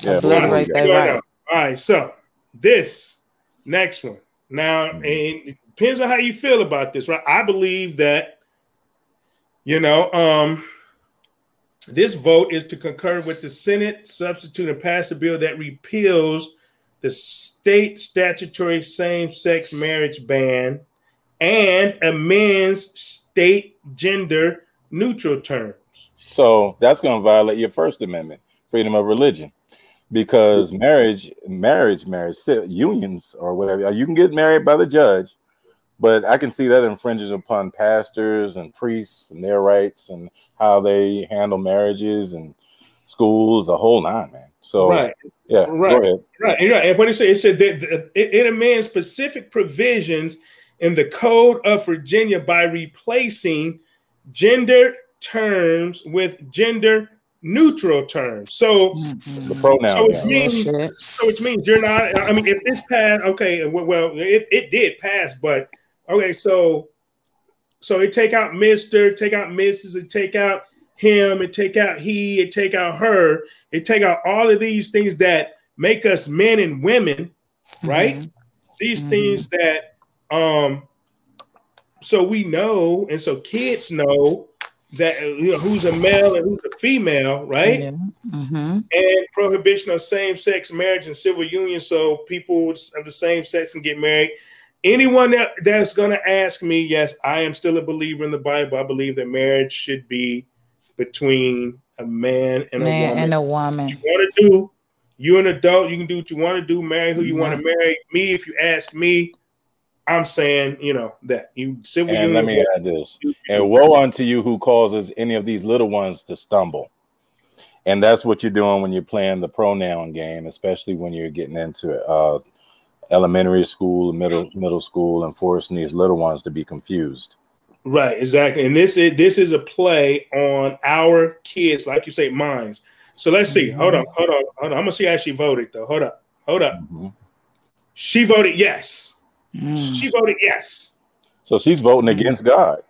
Yeah. All right. So this next one. Now, and it depends on how you feel about this, right? I believe that, you know, um, this vote is to concur with the Senate, substitute, and pass a bill that repeals the state statutory same-sex marriage ban and amends state gender-neutral terms. So that's going to violate your First Amendment, freedom of religion, because marriage, marriage, marriage, unions or whatever, you can get married by the judge, but I can see that infringes upon pastors and priests and their rights and how they handle marriages and schools, a whole nine, man. So, right. yeah, right, go ahead. right. And, and what it said, it said that it, it amends specific provisions in the Code of Virginia by replacing gender terms with gender neutral terms. So, it's a pronoun, so it means, so it means you're not. I mean, if this passed, okay, well, it, it did pass, but. Okay, so so it take out Mister, take out Missus, it take out him, it take out he, it take out her, it take out all of these things that make us men and women, right? Mm-hmm. These mm-hmm. things that um so we know, and so kids know that, you know, who's a male and who's a female, right? Mm-hmm. Mm-hmm. And prohibition of same-sex marriage and civil union, so people of the same sex can get married. Anyone that, that's going to ask me, yes, I am still a believer in the Bible. I believe that marriage should be between a man and man a woman. And a woman. What you want to do, you're an adult. You can do what you want to do. Marry who you yeah. want to marry. Me, if you ask me, I'm saying, you know, that you civil union. And let me add this. And woe unto you who causes any of these little ones to stumble. And that's what you're doing when you're playing the pronoun game, especially when you're getting into it. Uh, elementary school, middle middle school, and forcing these little ones to be confused. Right, exactly. And this is this is a play on our kids, like you say, minds. So let's see. Hold on, hold on, hold on. I'm gonna see how she voted though. Hold up, hold up. Mm-hmm. She voted yes. Mm. She voted yes. So she's voting against God.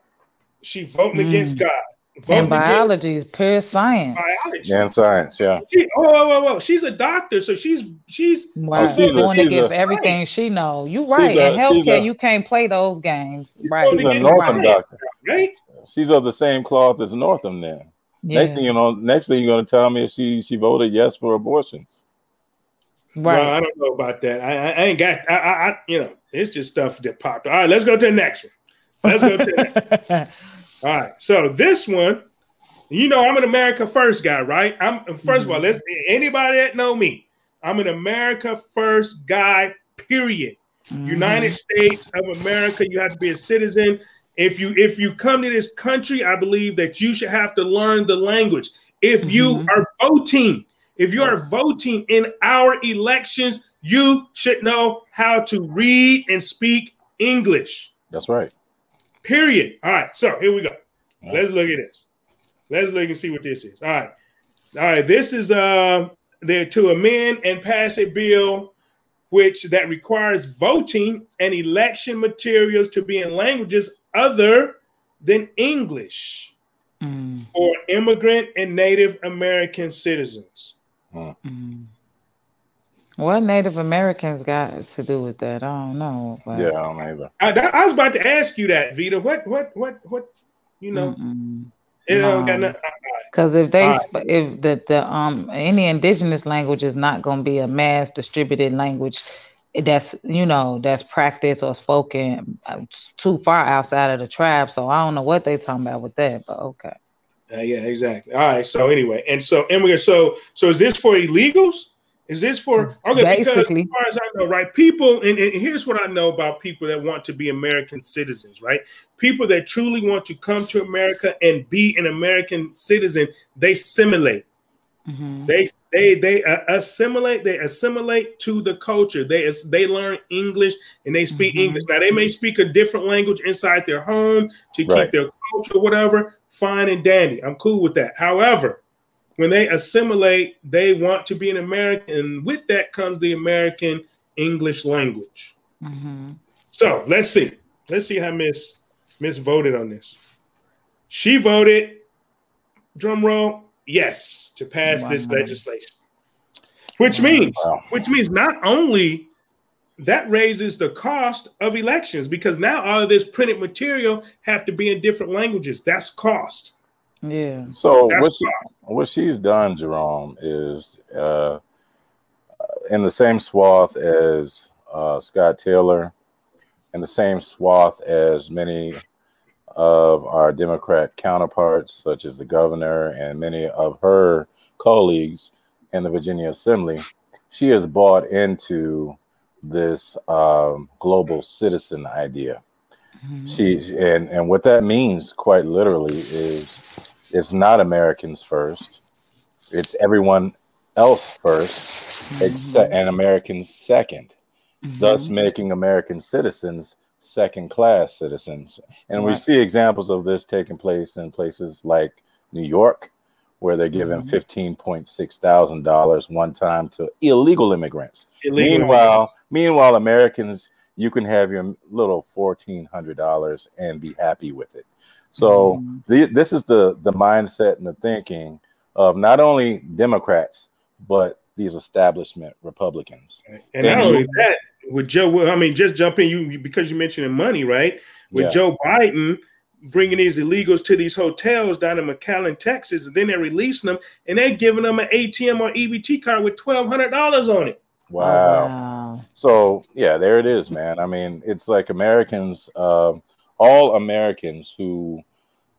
She's voting mm. against God. Voting and biology against. Is pure science. Biology and science, yeah. She, oh, oh, oh, oh, she's a doctor, so she's she's. Wow. So she's going to give a, everything right. she know. You right a, in healthcare, a, you can't play those games, right? She's a Northam right. doctor, right? She's of the same cloth as Northam. Then yeah. next thing you know, next thing you're going to tell me is she she voted yes for abortions. Right. Well, I don't know about that. I, I ain't got. I, I, I you know, it's just stuff that popped. All right, let's go to the next one. Let's go to the next one. All right, so this one, you know, I'm an America First guy, right? I'm first mm-hmm. of all, let's, anybody that know me, I'm an America First guy, period. Mm-hmm. United States of America, you have to be a citizen. If you if you come to this country, I believe that you should have to learn the language. If mm-hmm. you are voting, if you are voting in our elections, you should know how to read and speak English. That's right. Period. All right, so here we go. Right. Let's look at this. Let's look and see what this is. All right. All right, this is uh, there to amend and pass a bill which that requires voting and election materials to be in languages other than English mm. for immigrant and Native American citizens. Huh. Mm. What Native Americans got to do with that? I don't know. But. Yeah, I don't either. I, I was about to ask you that, Vita. What, what, what, what? You know, mm-mm. it no. don't got nothing. Because if they, right. if the the um any indigenous language is not going to be a mass distributed language, that's you know that's practiced or spoken too far outside of the tribe. So I don't know what they talking about with that, but okay. Uh, yeah, exactly. All right. So anyway, and so immigrant. So so is this for illegals? Is this for, okay, basically, because as far as I know, right, people, and, and here's what I know about people that want to be American citizens, right? People that truly want to come to America and be an American citizen, they assimilate. Mm-hmm. They they they uh, assimilate. They assimilate to the culture. They they learn English and they speak mm-hmm. English. Now they may speak a different language inside their home to right. keep their culture, whatever. Fine and dandy. I'm cool with that. However, when they assimilate, they want to be an American, and with that comes the American English language. Mm-hmm. So let's see. Let's see how Miss Miss voted on this. She voted. Drum roll. Yes, to pass wow. this legislation, which means, wow. which means not only that raises the cost of elections, because now all of this printed material have to be in different languages. That's cost. Yeah. So That's what, she, what she's done, Jerome, is uh, in the same swath as uh, Scott Taylor, in the same swath as many of our Democrat counterparts, such as the governor and many of her colleagues in the Virginia Assembly, she has bought into this um, global citizen idea. Mm-hmm. She and, and what that means quite literally is it's not Americans first, it's everyone else first, mm-hmm. except and Americans second, mm-hmm. thus making American citizens second-class citizens. And right. we see examples of this taking place in places like New York, where they're giving mm-hmm. fifteen point six thousand dollars one time to illegal immigrants. Illegal. Meanwhile, meanwhile, Americans, you can have your little fourteen hundred dollars and be happy with it. So mm-hmm. the, this is the, the mindset and the thinking of not only Democrats, but these establishment Republicans. And, and not only that, with Joe, I mean, just jump in, you because you mentioned money, right? With yeah. Joe Biden bringing these illegals to these hotels down in McAllen, Texas, and then they're releasing them, and they're giving them an A T M or E B T card with twelve hundred dollars on it. Wow. wow. So, yeah, there it is, man. I mean, it's like Americans, uh, all Americans who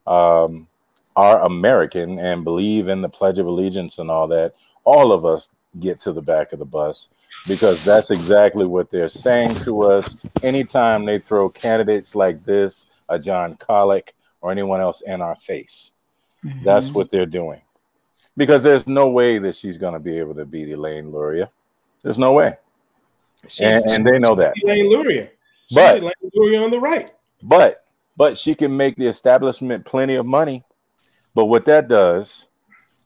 um, are American and believe in the Pledge of Allegiance and all that, all of us get to the back of the bus, because that's exactly what they're saying to us anytime they throw candidates like this, a John Collick or anyone else in our face. Mm-hmm. That's what they're doing, because there's no way that she's going to be able to beat Elaine Luria. There's no way. And, and they know that. Elaine Luria. She's but, Elaine Luria on the right. But, but she can make the establishment plenty of money. But what that does,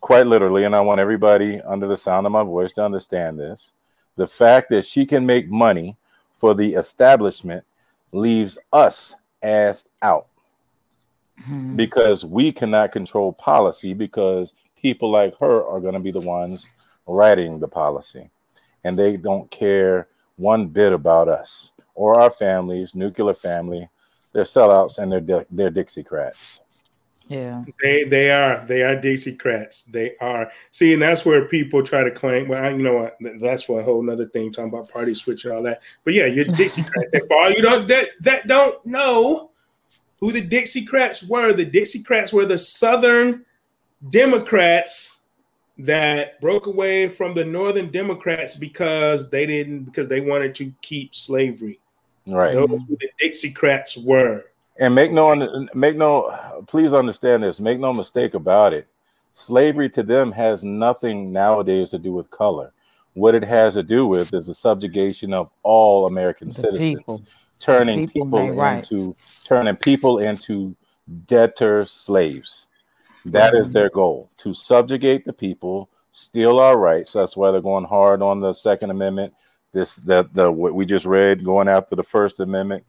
quite literally, and I want everybody under the sound of my voice to understand this, the fact that she can make money for the establishment leaves us ass out, mm-hmm. because we cannot control policy, because people like her are going to be the ones writing the policy, and they don't care one bit about us or our families, nuclear family. They're sellouts and they're, they're Dixiecrats. Yeah, they they are they are Dixiecrats. They are see, and that's where people try to claim. Well, I, you know what? That's for a whole nother thing, talking about party switch and all that. But yeah, you're Dixiecrats. For all you don't that that don't know who the Dixiecrats were, the Dixiecrats were the Southern Democrats that broke away from the Northern Democrats because they didn't because they wanted to keep slavery. Right, those who the Dixiecrats were. And make no, make no, please understand this, make no mistake about it. Slavery to them has nothing nowadays to do with color. What it has to do with is the subjugation of all American the citizens, people. turning people, people into, right. turning people into debtor slaves. That mm-hmm. is their goal, to subjugate the people, steal our rights. That's why they're going hard on the Second Amendment. This, that, the, what we just read, going after the First Amendment,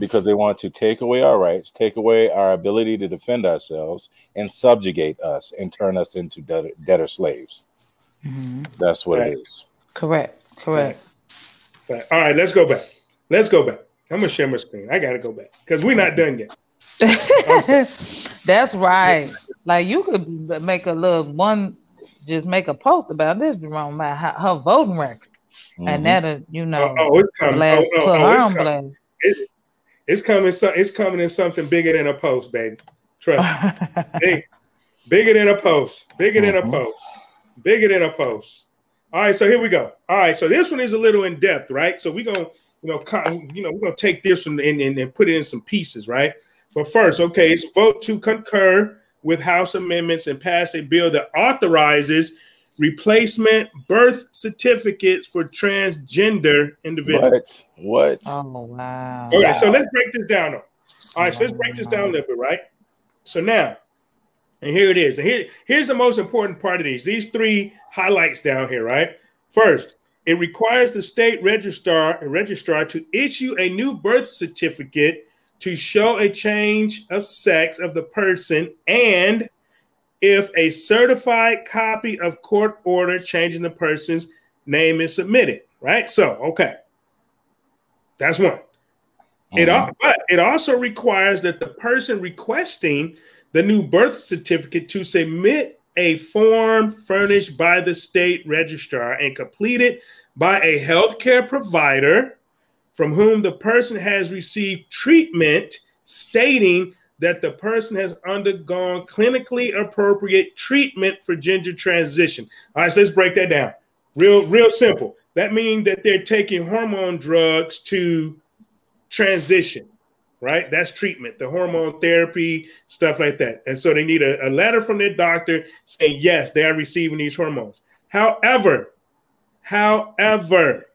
because they want to take away our rights, take away our ability to defend ourselves, and subjugate us and turn us into debtor, debtor slaves. Mm-hmm. That's what Correct. it is. Correct. Correct. Correct. All right, let's go back. Let's go back. I'm going to share my screen. I got to go back because we're not done yet. That's right. Like you could make a little one, just make a post about this, Jerome, about her voting record. Mm-hmm. And that'll, you know, oh, oh, it's coming. Blast, oh, no, oh, it's coming. It, It's coming. So it's coming in something bigger than a post, baby. Trust me. Big, bigger than a post. Bigger than a post. Bigger than a post. All right, so here we go. All right, so this one is a little in depth, right? So we're gonna, you know, con you know, we're gonna take this one and, and, and put it in some pieces, right? But first, okay, it's vote to concur with House amendments and pass a bill that authorizes replacement birth certificates for transgender individuals. What? What? Oh wow. Okay, wow. So let's break this down. All right, wow. So let's break this down a little bit, right? So now, and here it is. And here, here's the most important part of these. These three highlights down here, right? First, it requires the state registrar and registrar to issue a new birth certificate to show a change of sex of the person, and if a certified copy of court order changing the person's name is submitted, right? So, okay, that's one. Mm-hmm. It all, but it also requires that the person requesting the new birth certificate to submit a form furnished by the state registrar and completed by a healthcare provider from whom the person has received treatment, stating that the person has undergone clinically appropriate treatment for gender transition. All right, so let's break that down. Real, real simple. That means that they're taking hormone drugs to transition. Right? That's treatment, the hormone therapy, stuff like that. And so they need a, a letter from their doctor saying, yes, they are receiving these hormones. However, however,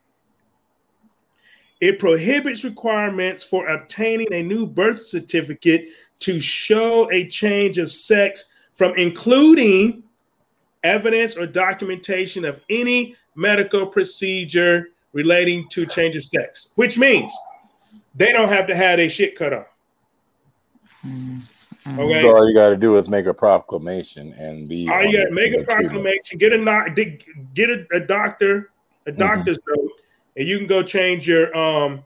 it prohibits requirements for obtaining a new birth certificate to show a change of sex from including evidence or documentation of any medical procedure relating to change of sex, which means they don't have to have their shit cut off. Okay? So all you got to do is make a proclamation and be. All you got to make a proclamation, get a get a, a doctor, a doctor's mm-hmm. note, and you can go change your um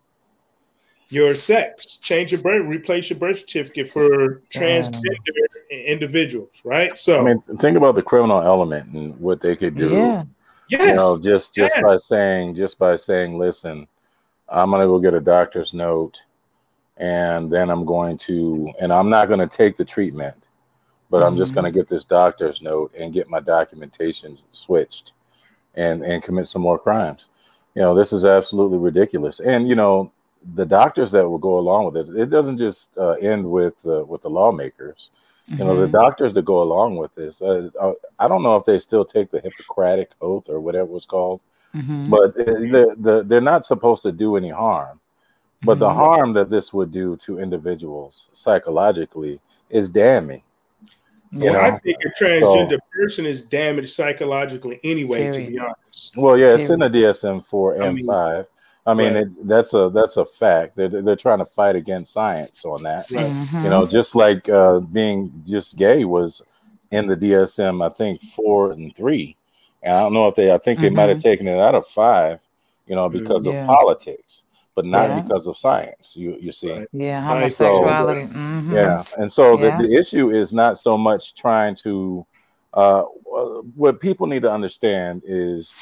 your sex, change your birth, replace your birth certificate for transgender mm. individuals, right? So I mean, think about the criminal element and what they could do. Yeah. Yes. You know, just just yes. by saying, just by saying, listen. I'm going to go get a doctor's note, and then I'm going to, and I'm not going to take the treatment, but mm-hmm. I'm just going to get this doctor's note and get my documentation switched and, and commit some more crimes. You know, this is absolutely ridiculous. And, you know, the doctors that will go along with it, it doesn't just uh, end with, uh, with the lawmakers. Mm-hmm. You know, the doctors that go along with this, uh, I don't know if they still take the Hippocratic Oath or whatever it's called. Mm-hmm. But the, the, they're not supposed to do any harm. But mm-hmm. the harm that this would do to individuals psychologically is damning. Well, you know? I think a transgender so, person is damaged psychologically anyway, to be honest. Well, yeah, it's in the D S M four and I mean, five. I mean, right. it, that's a that's a fact. They're, they're trying to fight against science on that. Right. Mm-hmm. You know, just like uh, being just gay was in the D S M, I think, four and three. And I don't know if they, I think they mm-hmm. might have taken it out of five, you know, because yeah. of politics, but not yeah. because of science, you you see. Right. Yeah, homosexuality. So, mm-hmm. Yeah, and so yeah. the, the issue is not so much trying to, uh, what people need to understand is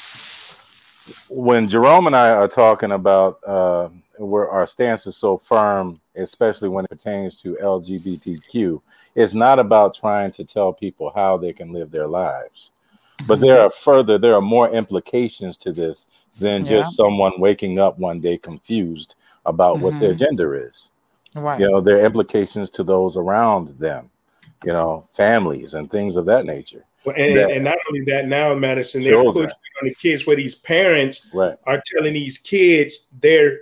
when Jerome and I are talking about uh, where our stance is so firm, especially when it pertains to L G B T Q, it's not about trying to tell people how they can live their lives. But there are further, there are more implications to this than yeah. just someone waking up one day confused about mm-hmm. what their gender is. Right. You know, there are implications to those around them, you know, families and things of that nature. Well, and, that, and not only that, now, Madison, they're pushing on the kids where these parents right. are telling these kids they're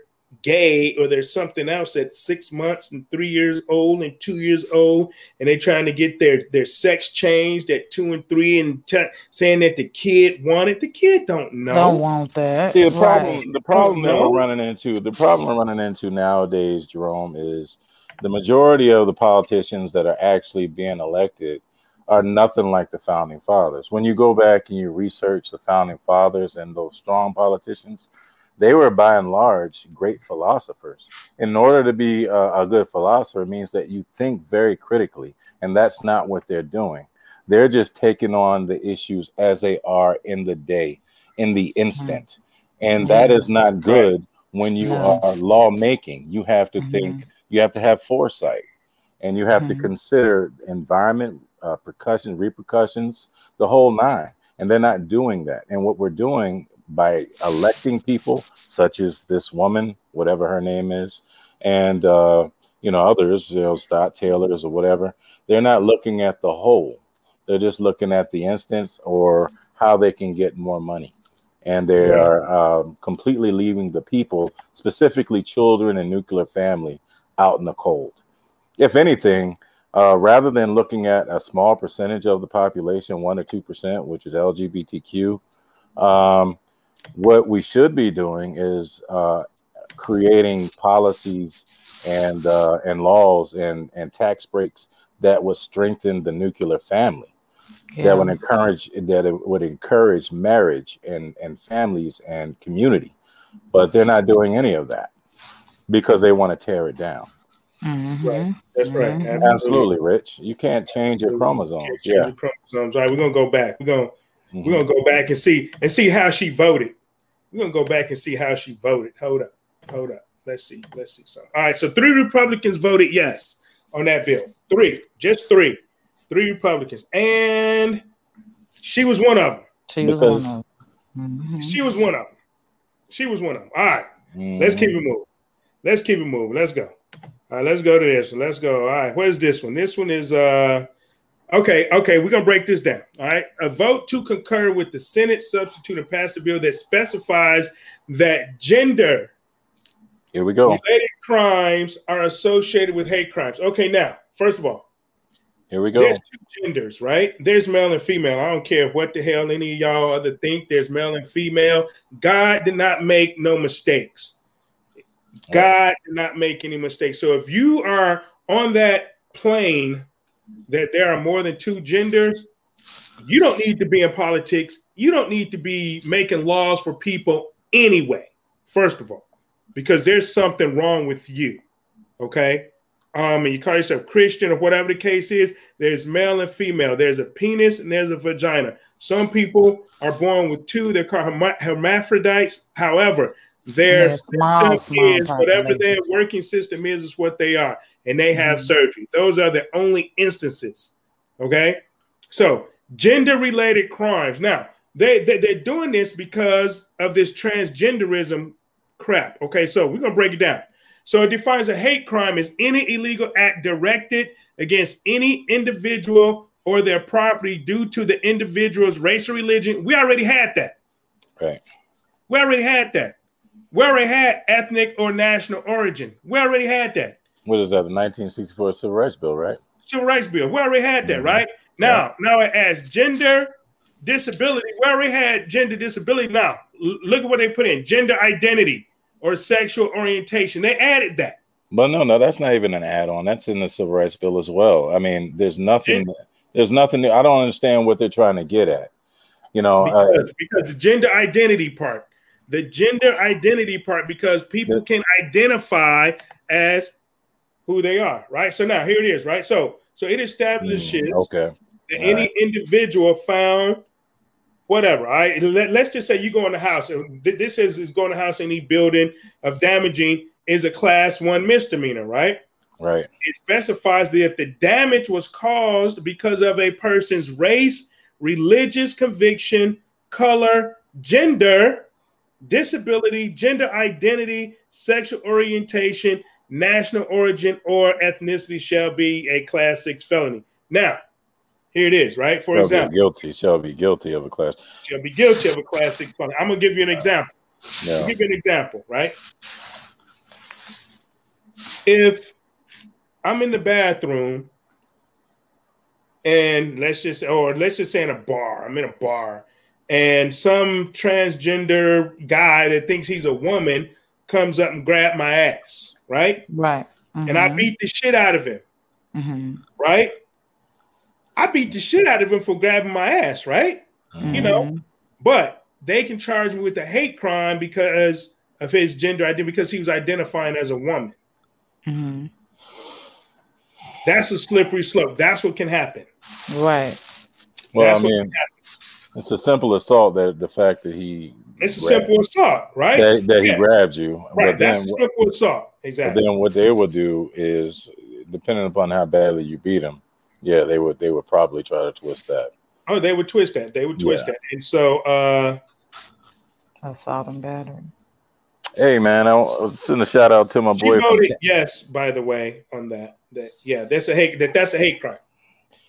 gay or there's something else at six months and three years old and two years old, and they're trying to get their their sex changed at two and three and saying that the kid wanted. The kid don't know. Don't want that. See, the problem, right. the problem that we're running into, the problem we're running into nowadays, Jerome, is the majority of the politicians that are actually being elected are nothing like the founding fathers. When you go back and you research the founding fathers and those strong politicians, they were, by and large, great philosophers. In order to be a, a good philosopher means that you think very critically, and that's not what they're doing. They're just taking on the issues as they are in the day, in the instant. And that is not good when you no. are lawmaking. You have to mm-hmm. think, you have to have foresight, and you have mm-hmm. to consider environment, uh, percussion, repercussions, the whole nine. And they're not doing that. And what we're doing by electing people such as this woman, whatever her name is, and, uh, you know, others, you know, Scott Taylor's or whatever, they're not looking at the whole. They're just looking at the instance or how they can get more money. And they are um, completely leaving the people, specifically children and nuclear family, out in the cold. If anything, uh, rather than looking at a small percentage of the population, one or two percent, which is L G B T Q, um, what we should be doing is uh, creating policies and uh, and laws and and tax breaks that would strengthen the nuclear family. Yeah. That would encourage that it would encourage marriage and, and families and community. But they're not doing any of that because they want to tear it down. Mm-hmm. Right. That's right. Absolutely. Absolutely, Rich. You can't change your chromosomes. You can't change yeah. your chromosomes. All right, we're gonna go back. We're gonna mm-hmm. we're gonna go back and see and see how she voted. We're gonna go back and see how she voted. Hold up, hold up. Let's see. Let's see something. All right, so three Republicans voted yes on that bill. Three, just three. Three Republicans, and she was one of them. She was because one of them. Mm-hmm. She was one of them. She was one of them. All right, mm-hmm. let's keep it moving. Let's keep it moving. Let's go. All right, let's go to this one. Let's go. All right, where's this one? This one is uh, okay. Okay, we're gonna break this down. All right, a vote to concur with the Senate substitute and pass a bill that specifies that gender. Here we go. Related crimes are associated with hate crimes. Okay, now first of all. Here we go. There's two genders, right? There's male and female. I don't care what the hell any of y'all other think. There's male and female. God did not make no mistakes. God did not make any mistakes. So if you are on that plane that there are more than two genders, you don't need to be in politics. You don't need to be making laws for people anyway, first of all, because there's something wrong with you, okay? Um, and you call yourself Christian or whatever the case is, there's male and female. There's a penis and there's a vagina. Some people are born with two. They're called herma- hermaphrodites. However, their yes, system small, is small whatever their working system is, is what they are. And they have mm-hmm. surgery. Those are the only instances. Okay? So gender-related crimes. Now, they, they, they're doing this because of this transgenderism crap. Okay? So we're going to break it down. So it defines a hate crime as any illegal act directed against any individual or their property due to the individual's race or religion. We already had that. Right. We already had that. We already had ethnic or national origin. We already had that. What is that? The nineteen sixty-four Civil Rights Bill, right? Civil Rights Bill. We already had that, mm-hmm. right? Now, right. now it adds gender disability. We already had gender disability. Now, l- look at what they put in. Gender identity. Or sexual orientation. They added that. But no, no, that's not even an add-on. That's in the Civil Rights Bill as well. I mean, there's nothing, gender. there's nothing, I don't understand what they're trying to get at. You know, because, uh, because the gender identity part, the gender identity part, because people the, can identify as who they are, right? So now here it is, right? So, so it establishes mm, okay. that All any right. individual found Whatever, all right? Let, let's just say you go in the house. This is, is going to house any building of damaging is a class one misdemeanor, right? Right. It specifies that if the damage was caused because of a person's race, religious conviction, color, gender, disability, gender identity, sexual orientation, national origin, or ethnicity shall be a class six felony. Now, here it is, right? For shall example, be guilty shall be guilty of a class. Shall be guilty of a class six felony. I'm gonna give you an example. Yeah. I'll give you an example, right? If I'm in the bathroom, and let's just, or let's just say in a bar, I'm in a bar, and some transgender guy that thinks he's a woman comes up and grabs my ass, right? Right. Mm-hmm. And I beat the shit out of him, mm-hmm. right? I beat the shit out of him for grabbing my ass, right? Mm-hmm. You know, but they can charge me with a hate crime because of his gender identity, because he was identifying as a woman. Mm-hmm. That's a slippery slope. That's what can happen. Right. Well, That's I mean, it's a simple assault that the fact that he. It's a simple you. assault, right? That, that yeah. he grabbed you. Right. But That's then, a simple assault. Exactly. But then what they will do is, depending upon how badly you beat him, yeah, they would they would probably try to twist that. Oh, they would twist that. They would twist yeah. that. And so uh, I saw them battering. Hey man, I'll send a shout out to my she boy. Voted yes, by the way, on that. That yeah, that's a hate that that's a hate crime.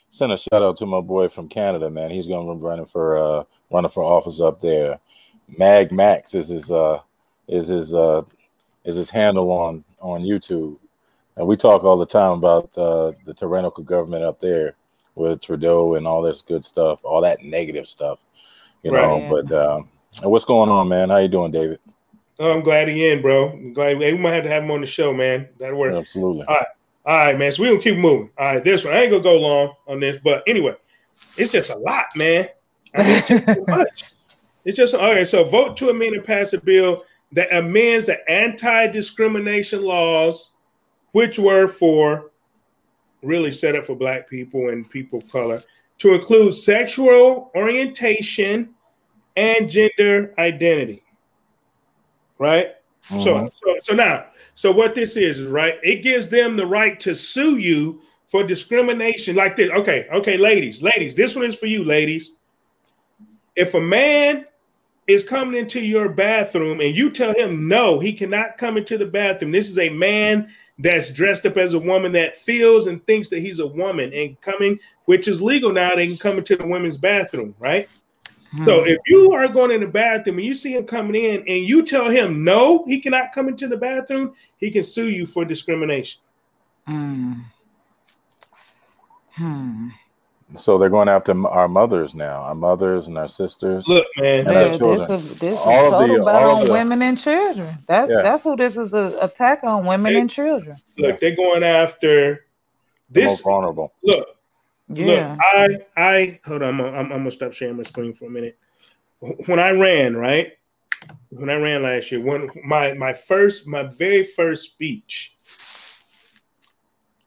Send a shout out to my boy from Canada, man. He's gonna be running for uh running for office up there. Mag Max is his uh is his uh is his handle on on YouTube. And we talk all the time about uh, the tyrannical government up there with Trudeau and all this good stuff, all that negative stuff, you right. know. But um, what's going on, man? How you doing, David? Oh, I'm glad he in, bro. I'm glad we might have to have him on the show, man. That'll work. Absolutely. All right, all right, man. So we gonna keep moving. All right, this one I ain't gonna go long on this, but anyway, it's just a lot, man. I mean, it's just too much. It's just all right. So vote to amend and pass a bill that amends the anti-discrimination laws, which were for really set up for Black people and people of color to include sexual orientation and gender identity. Right. Mm-hmm. So, so, so now, so what this is, right? It gives them the right to sue you for discrimination like this. Okay. Okay. Ladies, ladies, this one is for you, ladies. If a man is coming into your bathroom and you tell him, no, he cannot come into the bathroom. This is a man that's dressed up as a woman that feels and thinks that he's a woman and coming, which is legal now. They can come into the women's bathroom, right? Mm-hmm. So if you are going in the bathroom and you see him coming in and you tell him, no, he cannot come into the bathroom, he can sue you for discrimination. Mm. Hmm. So they're going after our mothers now, our mothers and our sisters. Look, man, and yeah, our children. This is, this all is total about on the, women and children. That's yeah. that's who this is an attack on women they, and children. Look, they're going after this. The most vulnerable. Look, yeah. look, I, I, hold on, I'm, I'm, I'm gonna stop sharing my screen for a minute. When I ran, right? When I ran last year, one my my first, my very first speech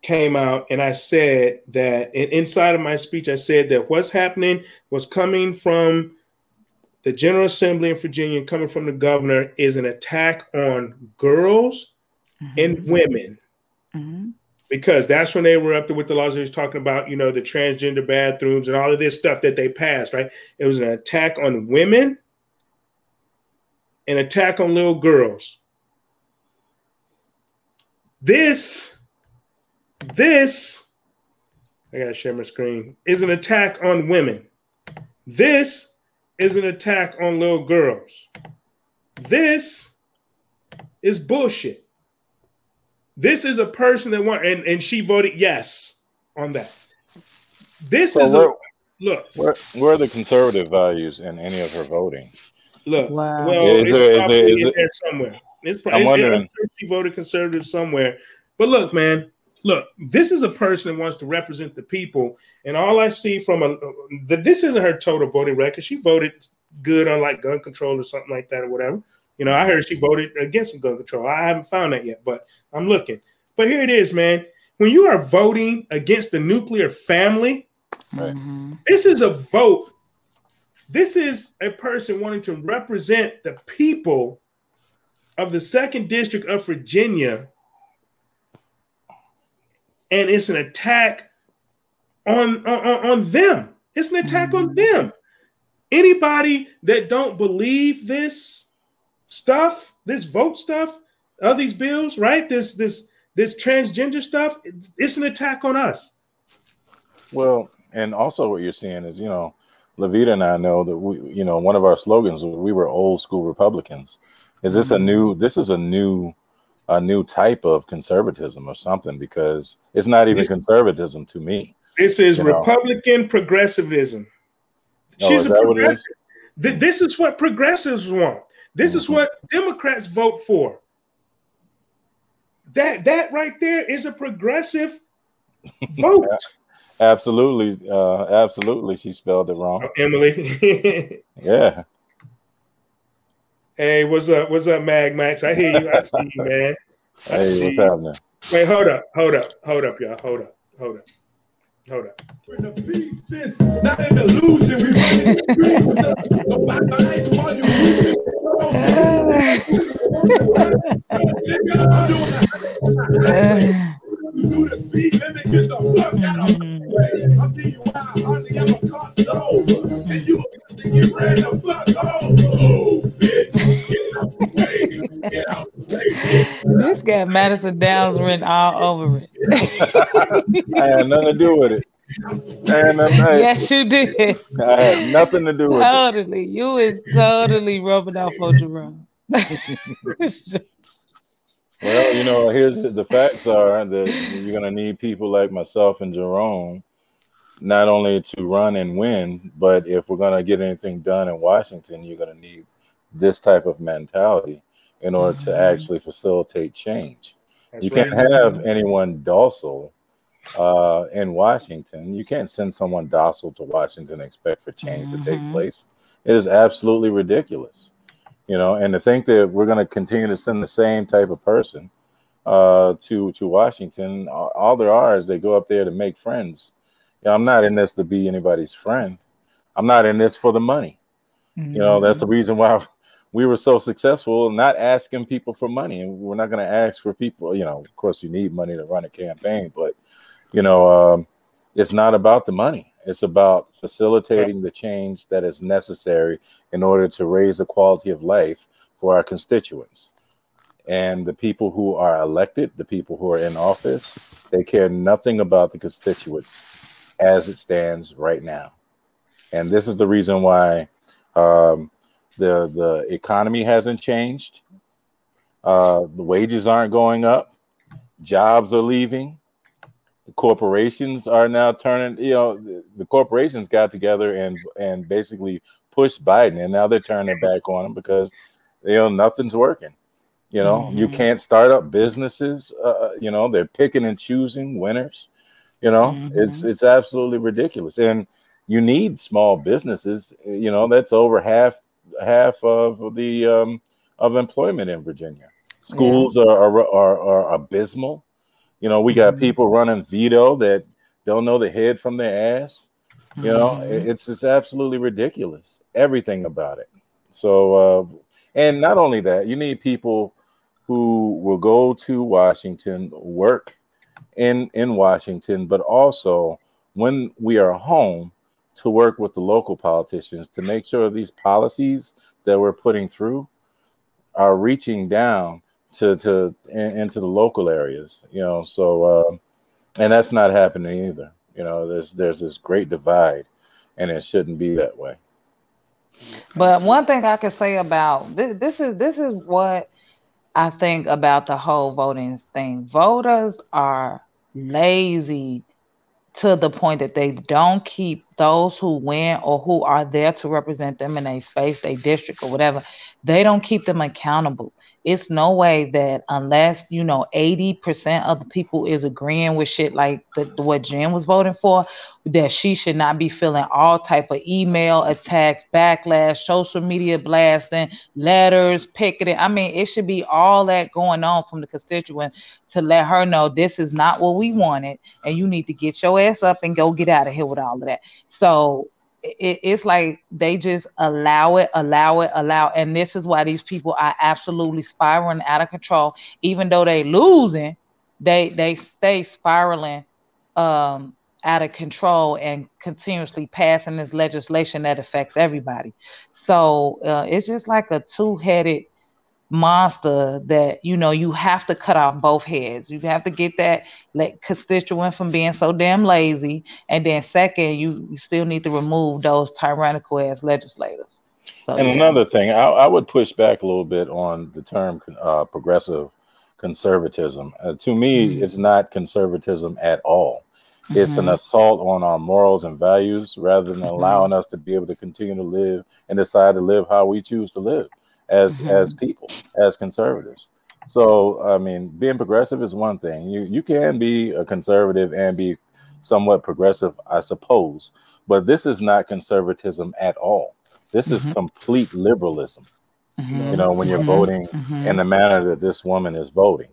came out, and I said that inside of my speech, I said that what's happening was coming from the General Assembly in Virginia and coming from the governor is an attack on girls mm-hmm. and women mm-hmm. because that's when they were up there with the laws they was talking about, you know, the transgender bathrooms and all of this stuff that they passed, right? It was an attack on women, an attack on little girls. This This, I gotta share my screen, is an attack on women. This is an attack on little girls. This is bullshit. This is a person that won, and, and she voted yes on that. This so is where, a look. Where, where are the conservative values in any of her voting? Look, wow. well, is it's there, probably is there, is in it, there somewhere. It's probably I'm wondering. She voted conservative somewhere. But look, man. Look, this is a person that wants to represent the people, and all I see from a this isn't her total voting record. She voted good on like gun control or something like that or whatever. You know, I heard she voted against some gun control. I haven't found that yet, but I'm looking. But here it is, man. When you are voting against the nuclear family, right. This is a vote. This is a person wanting to represent the people of the second district of Virginia. And it's an attack on, on, on them. It's an attack mm-hmm. on them. Anybody that don't believe this stuff, this vote stuff, of these bills, right? This this this transgender stuff, it's an attack on us. Well, and also what you're seeing is, you know, Levita and I know that we, you know, one of our slogans was we were old school Republicans. Is this mm-hmm. a new? This is a new. a new type of conservatism or something, because it's not even this, conservatism to me. This is you Republican know. progressivism. Oh, She's a progressive. Is? This is what progressives want. This mm-hmm. is what Democrats vote for. That, that right there is a progressive vote. Absolutely. Uh, absolutely. She spelled it wrong. Oh, Emily. yeah. Hey, what's up? What's up, Mag Max? I hear you. I see you, man. I hey, see what's you. happening? Wait, hold up, hold up, hold up, y'all. Hold up, hold up, hold up. We're in the pieces, not an illusion. We running the streets. You do the speed limit, get the fuck out of ways. I see you out, hardly ever caught over, and you were to get ready to fuck over. Oh, bitch, get out the way, get out the way. This got Madison Downs written all over it. I had nothing to do with it. And yes, you did. I had nothing to do with totally. it. Totally, you was totally rubbing off on Jerome. Well, you know, here's the facts are that you're going to need people like myself and Jerome, not only to run and win, but if we're going to get anything done in Washington, you're going to need this type of mentality in order mm-hmm. to actually facilitate change. That's you right. can't have anyone docile uh, in Washington. You can't send someone docile to Washington and expect for change mm-hmm. to take place. It is absolutely ridiculous. You know, and to think that we're going to continue to send the same type of person uh, to to Washington, all there are is they go up there to make friends. You know, I'm not in this to be anybody's friend. I'm not in this for the money. Mm-hmm. You know, that's the reason why we were so successful, not asking people for money. We're not going to ask for people. You know, of course, you need money to run a campaign, but, you know, um, it's not about the money. It's about facilitating the change that is necessary in order to raise the quality of life for our constituents. And the people who are elected, the people who are in office, they care nothing about the constituents as it stands right now. And this is the reason why um, the, the economy hasn't changed. Uh, the wages aren't going up. Jobs are leaving. Corporations are now turning, you know, the, the corporations got together and and basically pushed Biden, and now they're turning back on him because, you know, nothing's working. You know, mm-hmm. you can't start up businesses. Uh, you know, they're picking and choosing winners. You know, mm-hmm. it's it's absolutely ridiculous. And you need small businesses. You know, that's over half half of the um, of employment in Virginia. Schools yeah. are, are are are abysmal. You know, we got people running veto that don't know the head from their ass. You know, it's it's absolutely ridiculous, everything about it. So, uh, and not only that, you need people who will go to Washington, work in, in Washington, but also when we are home to work with the local politicians to make sure these policies that we're putting through are reaching down to to into the local areas, you know, so uh, and that's not happening either. You know, there's there's this great divide, and it shouldn't be that way. But one thing I can say about this, this is this is what I think about the whole voting thing. Voters are lazy to the point that they don't keep those who win or who are there to represent them in a space, a district or whatever. They don't keep them accountable. It's no way that unless, you know, eighty percent of the people is agreeing with shit like the, what Jen was voting for, that she should not be feeling all type of email attacks, backlash, social media blasting, letters, picketing. I mean, it should be all that going on from the constituent to let her know this is not what we wanted and you need to get your ass up and go get out of here with all of that. So it, it's like they just allow it, allow it, allow. And this is why these people are absolutely spiraling out of control. Even though they losing, they they stay spiraling um, out of control and continuously passing this legislation that affects everybody. So uh, it's just like a two-headed monster that, you know, you have to cut off both heads. You have to get that like constituent from being so damn lazy, and then second, you, you still need to remove those tyrannical ass legislators. So, and yeah. another thing, I, I would push back a little bit on the term uh, progressive conservatism. Uh, to me, mm-hmm. it's not conservatism at all. It's mm-hmm. an assault on our morals and values, rather than allowing mm-hmm. us to be able to continue to live and decide to live how we choose to live. As mm-hmm. as people, as conservatives. So, I mean, being progressive is one thing. You you can be a conservative and be somewhat progressive, I suppose. But this is not conservatism at all. This mm-hmm. is complete liberalism, mm-hmm. you know, when you're mm-hmm. voting mm-hmm. in the manner that this woman is voting.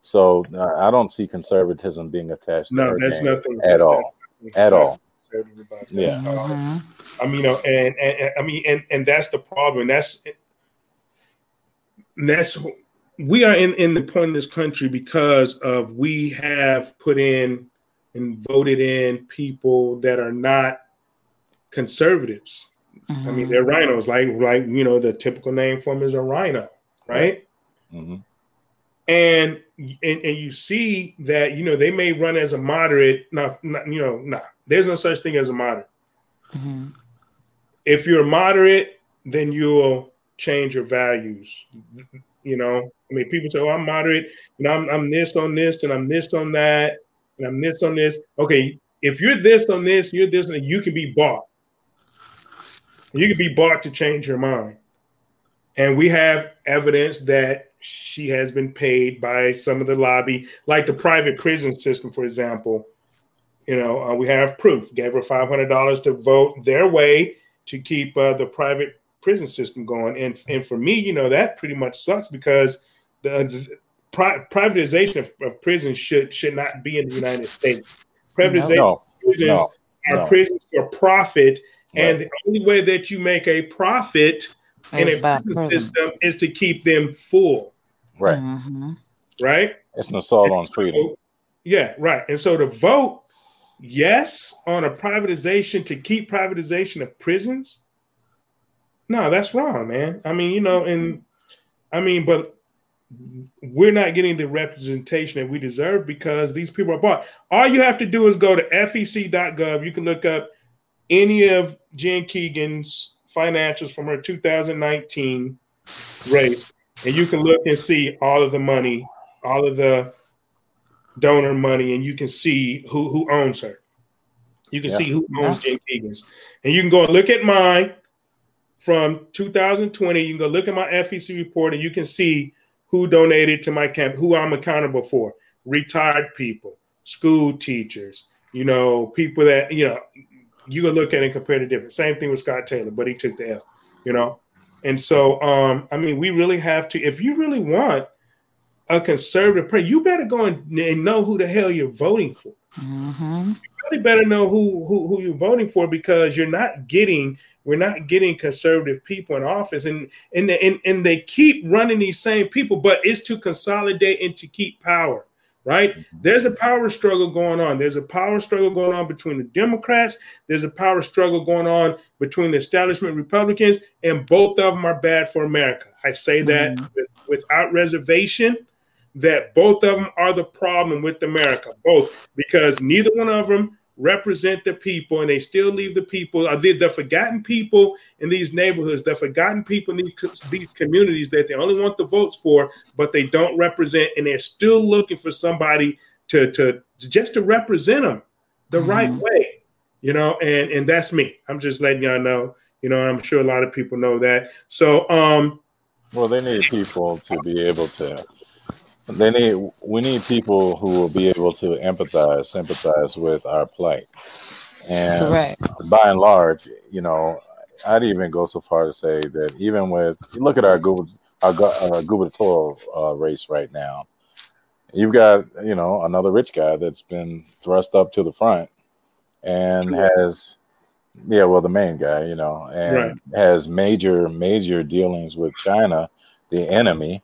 So uh, I don't see conservatism being attached no, to her that's nothing at all, that's at all. Yeah. Mm-hmm. I mean, uh, and, and, and I mean, and, and that's the problem. That's And that's we are in, in the point in this country because of we have put in and voted in people that are not conservatives. Mm-hmm. I mean, they're rhinos, like, like, you know, the typical name for them is a rhino, right? Mm-hmm. And, and and you see that, you know, they may run as a moderate. Not, not you know, nah, there's no such thing as a moderate. Mm-hmm. If you're a moderate, then you'll change your values. You know, I mean, people say, "Oh, I'm moderate, and I'm I'm this on this, and I'm this on that, and I'm this on this." Okay, if you're this on this, you're this, and you can be bought. You can be bought to change your mind, and we have evidence that she has been paid by some of the lobby, like the private prison system, for example. You know, uh, we have proof. Gave her five hundred dollars to vote their way to keep uh, the private prison system going. And and for me, you know, that pretty much sucks because the, the pri- privatization of, of prisons should should not be in the United States. Privatization no, no, of prisons no, are no. prisons for profit. No. And the only way that you make a profit in a prison system is to keep them full. Right. Mm-hmm. Right. It's an assault and on freedom. So, yeah. Right. And so to vote yes on a privatization to keep privatization of prisons. No, that's wrong, man. I mean, you know, and I mean, but we're not getting the representation that we deserve because these people are bought. All you have to do is go to F E C dot gov. You can look up any of Jen Kiggans' financials from her two thousand nineteen race. And you can look and see all of the money, all of the donor money, and you can see who, who owns her. You can yeah. see who owns yeah. Jen Kiggans. And you can go and look at mine from two thousand twenty. You can go look at my F E C report, and you can see who donated to my camp, who I'm accountable for. Retired people, school teachers, you know, people that, you know, you can look at and compare the difference. Same thing with Scott Taylor, but he took the L, you know. And so, um, I mean, we really have to, if you really want a conservative party, you better go and, and know who the hell you're voting for. Mm-hmm. You really better know who, who who you're voting for, because you're not getting, we're not getting conservative people in office. And, and, the, and, and they keep running these same people, but it's to consolidate and to keep power, right? Mm-hmm. There's a power struggle going on. There's a power struggle going on between the Democrats. There's a power struggle going on between the establishment Republicans, and both of them are bad for America. I say that mm-hmm. with, without reservation, that both of them are the problem with America, both, because neither one of them represent the people, and they still leave the people, are the, the forgotten people in these neighborhoods, the forgotten people in these, these communities that they only want the votes for, but they don't represent, and they're still looking for somebody to, to, to just to represent them the mm-hmm. right way, you know, and, and that's me. I'm just letting y'all know, you know, I'm sure a lot of people know that. So, um, well, they need people to be able to, They need. We need people who will be able to empathize, sympathize with our plight. And right. by and large, you know, I'd even go so far to say that even with, look at our gub, our uh, gubernatorial uh, race right now. You've got, you know, another rich guy that's been thrust up to the front and right. has, yeah, well, the main guy, you know, and right. has major, major dealings with China, the enemy.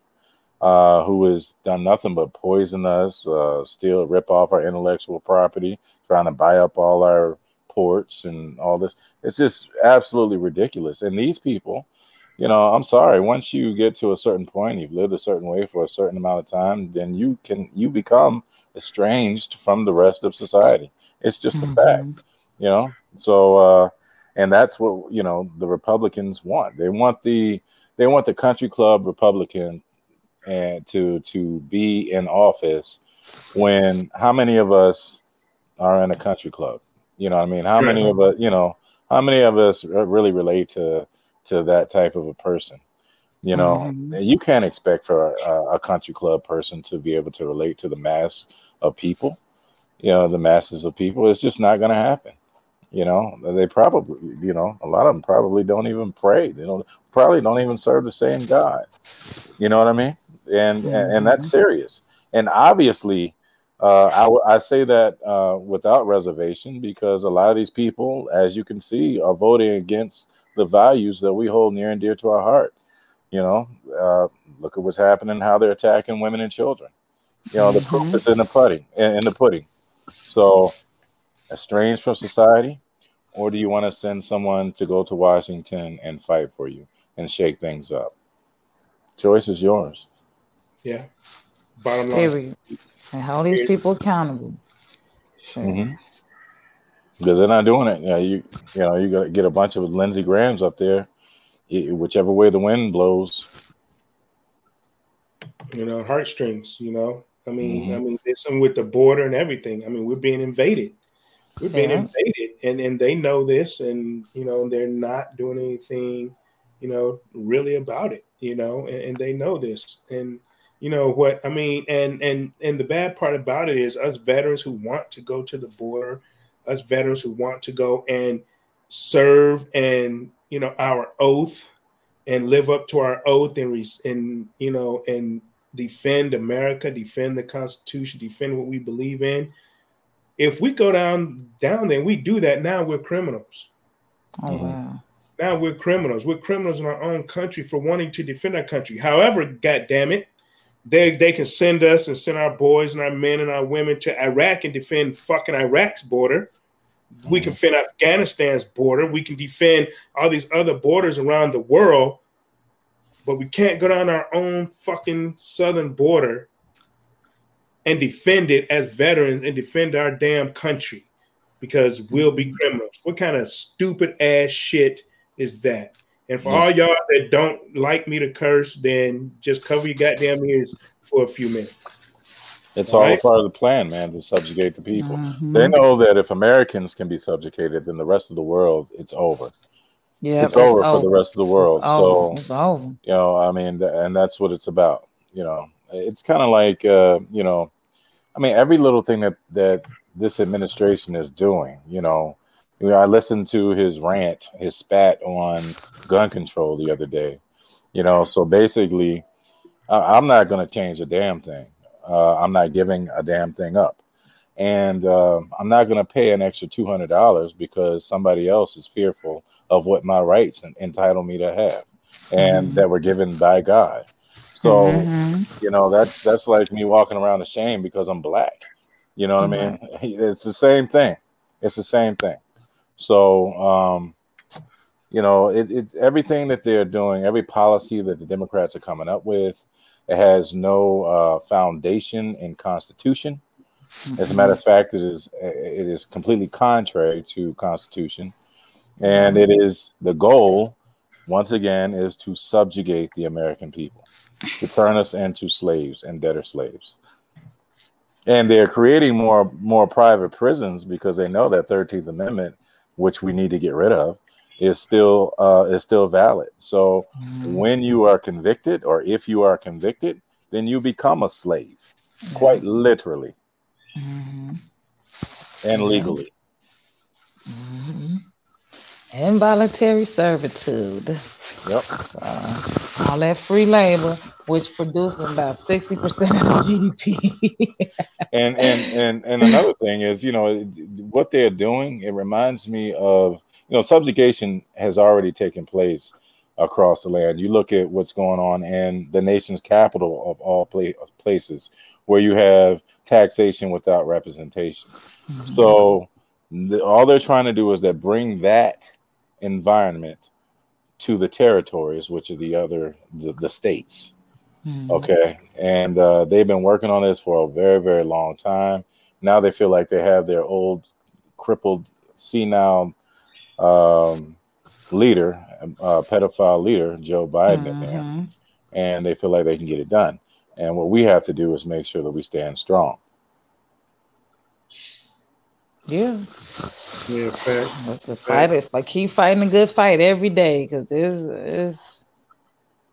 Uh, who has done nothing but poison us, uh, steal, rip off our intellectual property, trying to buy up all our ports and all this. It's just absolutely ridiculous. And these people, you know, I'm sorry, once you get to a certain point, you've lived a certain way for a certain amount of time, then you can you become estranged from the rest of society. It's just mm-hmm. a fact, you know. So, uh, and that's what, you know, the Republicans want. They want the they want the country club Republican and to to be in office, when how many of us are in a country club? You know what I mean? How many of us, you know, how many of us really relate to to that type of a person? You know, mm-hmm. you can't expect for a, a country club person to be able to relate to the mass of people, you know, the masses of people. It's just not going to happen. You know, they probably, you know, a lot of them probably don't even pray. They don't probably don't even serve the same God. You know what I mean? And mm-hmm. and, and that's serious. And obviously, uh, I, I say that uh, without reservation, because a lot of these people, as you can see, are voting against the values that we hold near and dear to our heart. You know, uh, look at what's happening, how they're attacking women and children. You know, mm-hmm. the proof is in the pudding, in, in the pudding. So. estranged from society, or do you want to send someone to go to Washington and fight for you and shake things up? Choice is yours. Yeah. Bottom line. And hold these people accountable. Sure. Mm-hmm. Because they're not doing it. You know, you, you know, you're going to get a bunch of Lindsey Grahams up there, whichever way the wind blows. You know, heartstrings, you know. I mean, mm-hmm. I mean, there's something with the border and everything. I mean, we're being invaded. We're being yeah. invaded. And and they know this, and, you know, they're not doing anything, you know, really about it, you know, and, and they know this. And, you know, what, I mean, and, and, and the bad part about it is us veterans who want to go to the border, us veterans who want to go and serve and, you know, our oath and live up to our oath and, and you know, and defend America, defend the Constitution, defend what we believe in. If we go down down there and we do that, now we're criminals. Oh, wow. Now we're criminals. We're criminals in our own country for wanting to defend our country. However, God damn it, they they can send us and send our boys and our men and our women to Iraq and defend fucking Iraq's border. Mm-hmm. We can defend Afghanistan's border. We can defend all these other borders around the world. But we can't go down our own fucking southern border and defend it as veterans and defend our damn country because we'll be criminals. What kind of stupid ass shit is that? And for all y'all that don't like me to curse, then just cover your goddamn ears for a few minutes. It's all, all right? Part of the plan, man, to subjugate the people. Mm-hmm. They know that if Americans can be subjugated, then the rest of the world, it's over. Yeah, it's over for the rest of the world. So, you know, I mean, and that's what it's about. You know, it's kind of like, uh, you know, I mean, every little thing that, that this administration is doing, you know, you know, I listened to his rant, his spat on gun control the other day, you know, so basically I, I'm not going to change a damn thing. Uh, I'm not giving a damn thing up. And uh, I'm not going to pay an extra two hundred dollars because somebody else is fearful of what my rights entitle me to have and mm-hmm. that were given by God. So, mm-hmm. you know, that's that's like me walking around ashamed because I'm black. You know what mm-hmm. I mean? It's the same thing. It's the same thing. So, um, you know, it, it's everything that they're doing, every policy that the Democrats are coming up with, it has no uh, foundation in Constitution. As a matter of fact, it is it is completely contrary to Constitution, and it is the goal, once again, is to subjugate the American people, to turn us into slaves and debtor slaves. And they're creating more more private prisons because they know that thirteenth Amendment, which we need to get rid of, is still uh, is still valid. So when you are convicted, or if you are convicted, then you become a slave, quite literally. Mm-hmm. And legally, mm-hmm. involuntary servitude. Yep, uh, all that free labor, which produces about sixty percent of the G D P. and, and and and another thing is, you know, what they're doing. It reminds me of, you know, subjugation has already taken place across the land. You look at what's going on in the nation's capital of all pla- places, where you have taxation without representation. Mm-hmm. So the, all they're trying to do is that bring that environment to the territories, which are the other, the, the states. Mm-hmm. Okay. And uh, they've been working on this for a very, very long time. Now they feel like they have their old crippled, senile um, leader, uh, pedophile leader, Joe Biden. Mm-hmm. There, and they feel like they can get it done. And what we have to do is make sure that we stand strong. Yeah. Yeah, fact. That's the fight. It's like keep fighting a good fight every day, because it's, it's,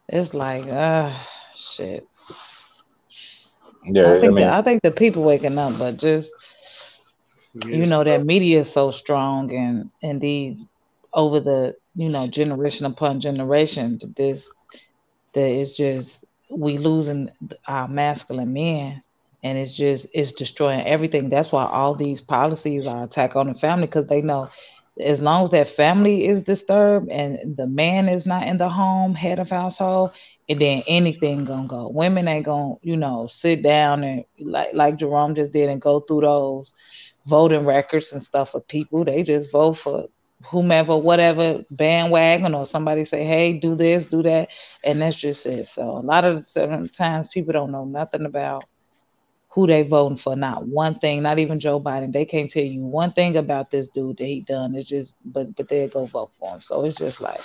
it's like, ah, uh, shit. Yeah, I think, I, mean, the, I think the people waking up, but just, you know, that media is so strong, and, and these over the, you know, generation upon generation, this, that it's just, we losing our masculine men, and it's just, it's destroying everything. That's why all these policies are attack on the family, because they know as long as that family is disturbed and the man is not in the home, head of household, and then anything gonna go. Women ain't gonna, you know, sit down and like like Jerome just did and go through those voting records and stuff of people. They just vote for whomever, whatever bandwagon, or somebody say, hey, do this, do that, and that's just it. So a lot of the times people don't know nothing about who they voting for, not one thing, not even Joe Biden. They can't tell you one thing about this dude that he done. It's just, but but they'll go vote for him. So it's just like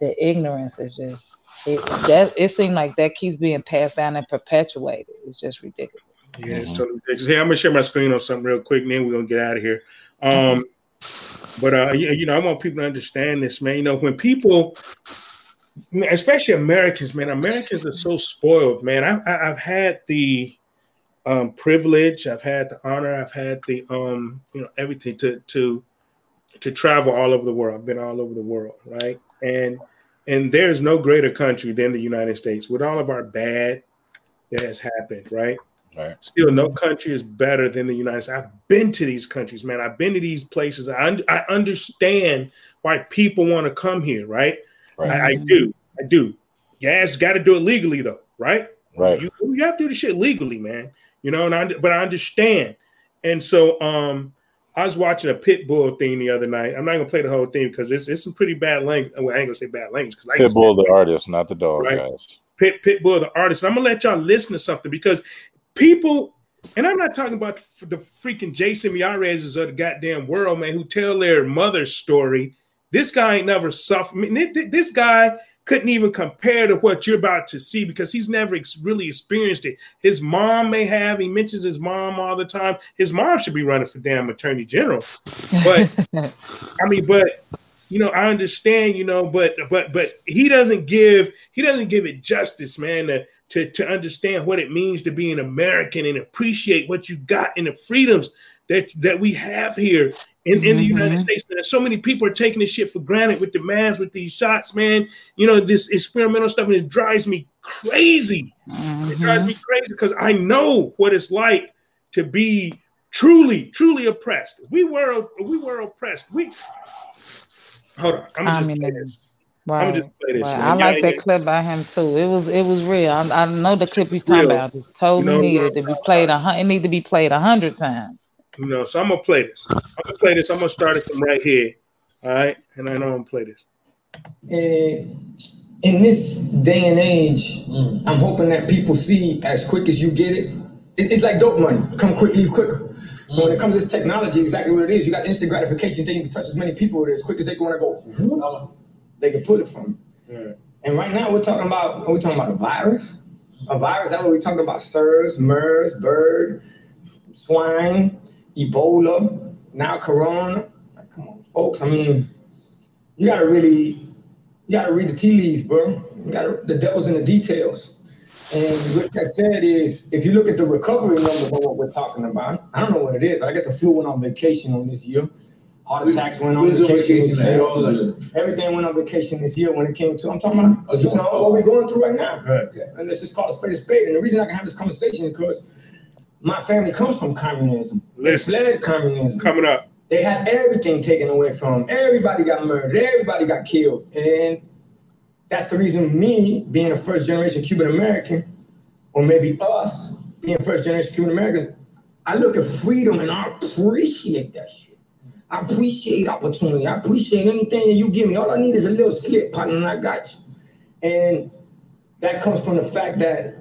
the ignorance is just, it that it seems like that keeps being passed down and perpetuated. It's just ridiculous. Yeah, it's totally ridiculous. Hey, I'm gonna share my screen on something real quick, and then we're gonna get out of here. Um, mm-hmm. But, uh, you know, I want people to understand this, man. You know, when people, especially Americans, man, Americans are so spoiled, man. I, I, I've had the um, privilege. I've had the honor. I've had the, um, you know, everything to to to travel all over the world. I've been all over the world. Right. And and there's no greater country than the United States with all of our bad that has happened. Right. Right. Still, no country is better than the United States. I've been to these countries, man. I've been to these places. I, un- I understand why people want to come here, right? right. I, I do. I do. Yes, got to do it legally, though, right? Right. You, you have to do the shit legally, man. You know, and I, but I understand. And so um, I was watching a Pitbull thing the other night. I'm not going to play the whole thing because it's, it's some pretty bad language. Well, I ain't going to say bad language. Pitbull, the artist, not the dog, right? Guys. Pit, Pitbull, the artist. I'm going to let y'all listen to something because people, and I'm not talking about the freaking Jason Miarez's of the goddamn world, man, who tell their mother's story. This guy ain't never suffered. I mean, this guy couldn't even compare to what you're about to see because he's never ex- really experienced it. His mom may have. He mentions his mom all the time. His mom should be running for damn attorney general. But, I mean, but, you know, I understand, you know, but but but he doesn't give, he doesn't give it justice, man, to, to, to understand what it means to be an American and appreciate what you got and the freedoms that, that we have here in, in the mm-hmm. United States. And so many people are taking this shit for granted with the masks, with these shots, man. You know, this experimental stuff, and it drives me crazy. Mm-hmm. It drives me crazy because I know what it's like to be truly, truly oppressed. We were, we were oppressed. We hold on. I'm just I mean, play this. Right. I'm just play this. Right. I like that clip by him too. It was it was real. I, I know the clip he's talking about. It's totally needed to be played a it need to be played a hundred times. You know, so I'm gonna play this. I'm gonna play this. I'm gonna start it from right here. All right, and I know I'm gonna play this. Uh, in this day and age, mm. I'm hoping that people see as quick as you get it. it it's like dope money. Come quick, leave quicker. So when it comes to this technology, exactly what it is, you got instant gratification. They can touch as many people with it as quick as they want to go. Mm-hmm. They can put it from you. Yeah. And right now we're talking about, are we talking about a virus? A virus, that's what we're talking about. SARS, MERS, bird, swine, Ebola, now Corona. Like, come on, folks. I mean, you got to really, you got to read the tea leaves, bro. You gotta, the devil's in the details. And what that said is, if you look at the recovery numbers on what we're talking about, I don't know what it is, but I guess the flu went on vacation on this year. Heart attacks went on vacation, vacation this year. Everything went on vacation this year when it came to, I'm talking about, you know, what we're going through right now. Right. Yeah. And let's just call it spade a spade. And the reason I can have this conversation is because my family comes from communism. Listen. Fled communism. Coming up. They had everything taken away from them. Everybody got murdered. Everybody got killed. And that's the reason me, being a first-generation Cuban-American, or maybe us, being first-generation Cuban-Americans, I look at freedom and I appreciate that shit. I appreciate opportunity. I appreciate anything that you give me. All I need is a little slip, partner, and I got you. And that comes from the fact that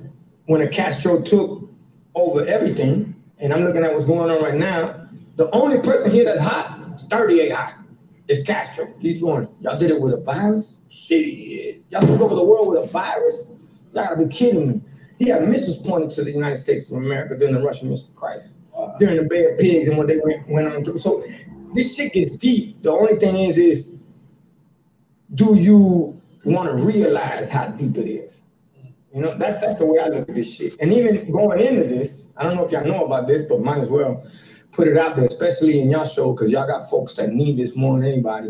when a Castro took over everything, and I'm looking at what's going on right now, the only person here that's hot, thirty-eight hot, is Castro. He's going, y'all did it with a virus? Shit. Y'all took over the world with a virus? Y'all gotta be kidding me. He had missiles pointed to the United States of America during the Russian missile crisis, wow. during the Bay of Pigs, and when they went, went on through. So this shit gets deep. The only thing is, is do you want to realize how deep it is? You know, that's that's the way I look at this shit. And even going into this, I don't know if y'all know about this, but might as well put it out there, especially in y'all show, because y'all got folks that need this more than anybody.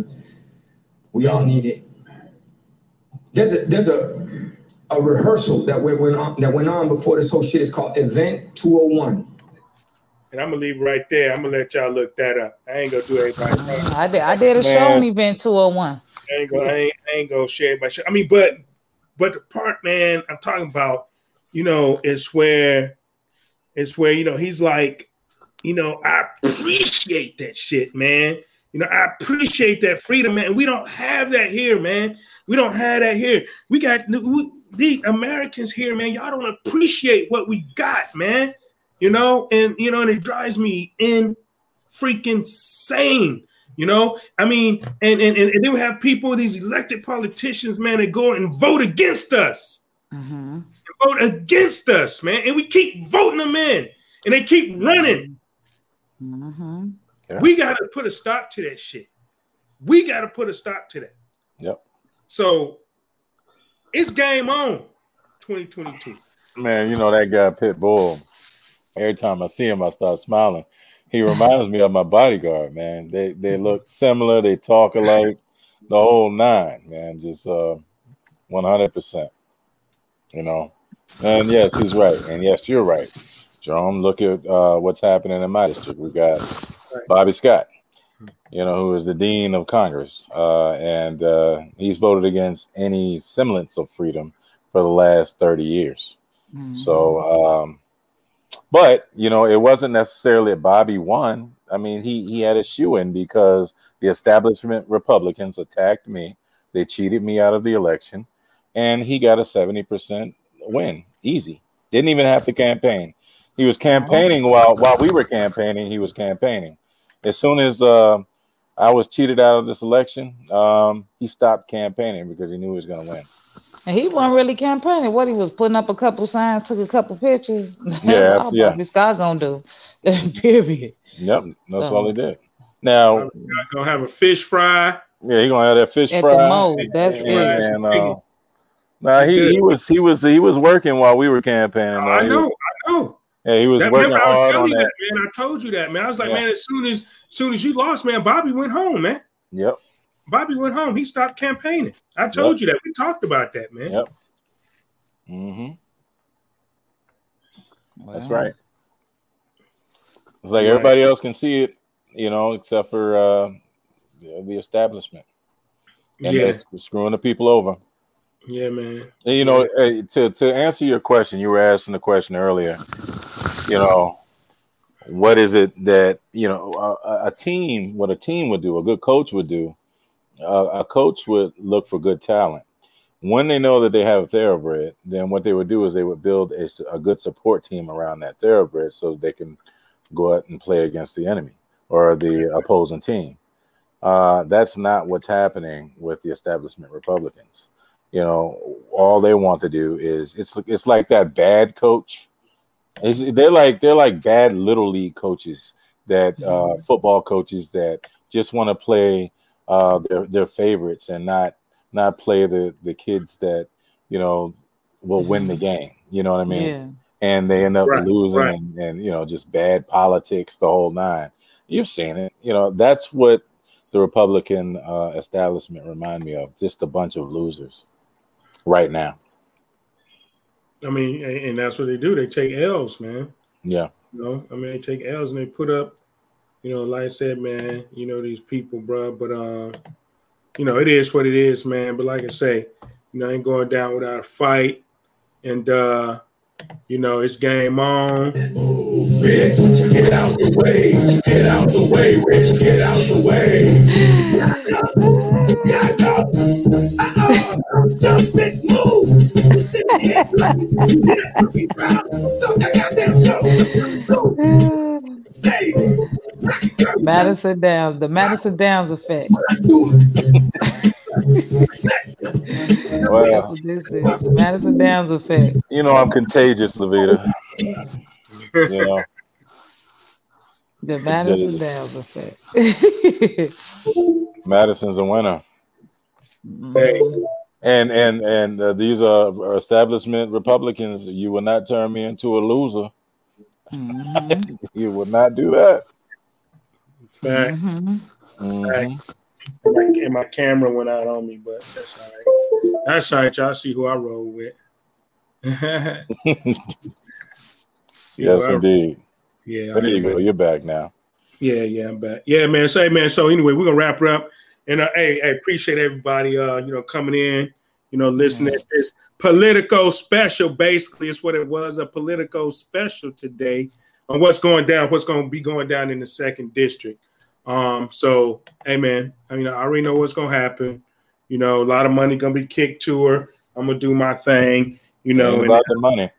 We all need it. There's a there's a, a rehearsal that went, went on that went on before this whole shit. It's called Event two oh one. And I'm gonna leave it right there. I'm gonna let y'all look that up. I ain't gonna do everybody. Uh, I did I did a Man. show on Event two oh one. I ain't gonna I ain't, I ain't gonna share my shit. I mean, but but the part, man, I'm talking about, you know, it's where it's where, you know, he's like, You know, I appreciate that shit, man. You know, I appreciate that freedom, man. We don't have that here, man. We don't have that here. We got we, the Americans here, man. Y'all don't appreciate what we got, man. You know, and, you know, and it drives me in freaking sane. You know, I mean, and, and, and then we have people, these elected politicians, man, that go and vote against us. Mm-hmm. Vote against us, man. And we keep voting them in and they keep running. Mm-hmm. Yeah. We got to put a stop to that shit. We got to put a stop to that. Yep. So it's game on twenty twenty-two. Man, you know, that guy Pitbull, every time I see him, I start smiling. He reminds me of my bodyguard, man. They they look similar. They talk alike. The whole nine, man. Just uh, one hundred percent. You know? And yes, he's right. And yes, you're right. Jerome, look at uh, what's happening in my district. We got Bobby Scott, you know, who is the Dean of Congress. Uh, and uh, he's voted against any semblance of freedom for the last thirty years. Mm-hmm. So... Um, But, you know, it wasn't necessarily Bobby won. I mean, he, he had a shoe-in because the establishment Republicans attacked me. They cheated me out of the election. And he got a seventy percent win. Easy. Didn't even have to campaign. He was campaigning while while we were campaigning. He was campaigning. As soon as uh, I was cheated out of this election, um, he stopped campaigning because he knew he was going to win. And he wasn't really campaigning. What he was putting up a couple signs, took a couple pictures. Yeah, all yeah. Bobby Scott gonna do. Period. Yep, that's so all he did. Now gonna have a fish fry. Yeah, he gonna have that fish at fry. The mold. And, that's and, it. And, uh, nah, he, he was he was he was working while we were campaigning. Though. I know, was, I know. Yeah, he was that, working remember, hard I was on that. that. Man, I told you that, man. I was like, yeah. man, as soon as, as soon as you lost, man, Bobby went home, man. Yep. Bobby went home. He stopped campaigning. I told yep. you that. We talked about that, man. Yep. Mm-hmm. Wow. That's right. It's like right. everybody else can see it, you know, except for uh, the establishment. And yeah. they're screwing the people over. Yeah, man. And, you know, yeah. to, to answer your question, you were asking the question earlier, you know, what is it that, you know, a, a team, what a team would do, a good coach would do, Uh, a coach would look for good talent. When they know that they have a thoroughbred, then what they would do is they would build a, a good support team around that thoroughbred so they can go out and play against the enemy or the opposing team. Uh, that's not what's happening with the establishment Republicans. You know, all they want to do is it's it's like that bad coach. It's, they're like they're like bad little league coaches that uh, football coaches that just want to play uh their, their favorites and not not play the the kids that, you know, will win the game, you know what I mean? Yeah. And they end up right, losing right. And, and you know, just bad politics, the whole nine. You've seen it. You know, that's what the Republican uh establishment remind me of, just a bunch of losers right now. I mean, and that's what they do. They take L's, man. Yeah. You know, I mean, they take L's and they put up, you know, like I said, man, you know, these people, bro. But, uh, you know, it is what it is, man. But like I say, you know, I ain't going down without a fight. And, uh, you know, it's game on. Move, bitch. Get out the way. Get out the way, bitch. Get out the way. Knock up. Uh-oh. Jump it. Move. Sit here. Madison Downs, the Madison Downs effect. Well, that's what this is, the Madison Downs effect. You know, I'm contagious, Levita. You know. The Madison Downs effect. Madison's a winner. Hey. And and and uh, these are establishment Republicans. You will not turn me into a loser. Mm-hmm. You would not do that. Facts. Mm-hmm. Facts. Mm-hmm. My camera went out on me, but that's all right. That's all right, y'all see who I roll with. Yes, indeed. Yeah. There you go. You're back now. Yeah, yeah, I'm back. Yeah, man. So, hey, man. So, anyway, we're gonna wrap it up. And uh, hey, I appreciate everybody. Uh, you know, coming in. You know, listening to this Politico special. Basically, it's what it was, a Politico special today. on what's going down, what's going to be going down in the second district. Um, so, hey, man, I mean, I already know what's going to happen. You know, a lot of money going to be kicked to her. I'm going to do my thing, you know. It ain't about and, the money.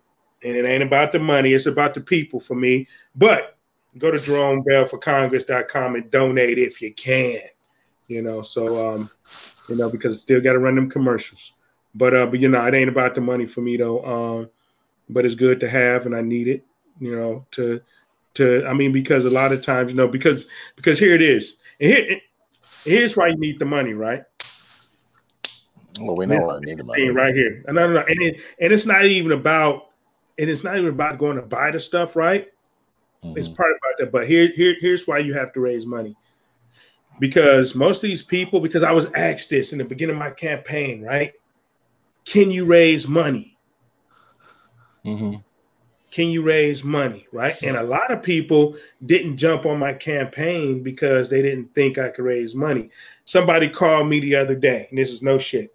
And it ain't about the money. It's about the people for me. But go to drone bell for congress dot com and donate if you can, you know. So, um, you know, because still got to run them commercials. But, uh, but you know, it ain't about the money for me, though. Um, but it's good to have, and I need it, you know, to – To, I mean, because a lot of times, you know, because because here it is. And here, here's why you need the money, right? Well, we know why we need the money. Right here. And, no, no, no. and, it, and it's not even about, and it's not even about going to buy the stuff, right? Mm-hmm. It's part about that. But here, here, here's why you have to raise money. Because most of these people, because I was asked this in the beginning of my campaign, right? Can you raise money? Mm-hmm. Can you raise money, right? And a lot of people didn't jump on my campaign because they didn't think I could raise money. Somebody called me the other day, and this is no shit.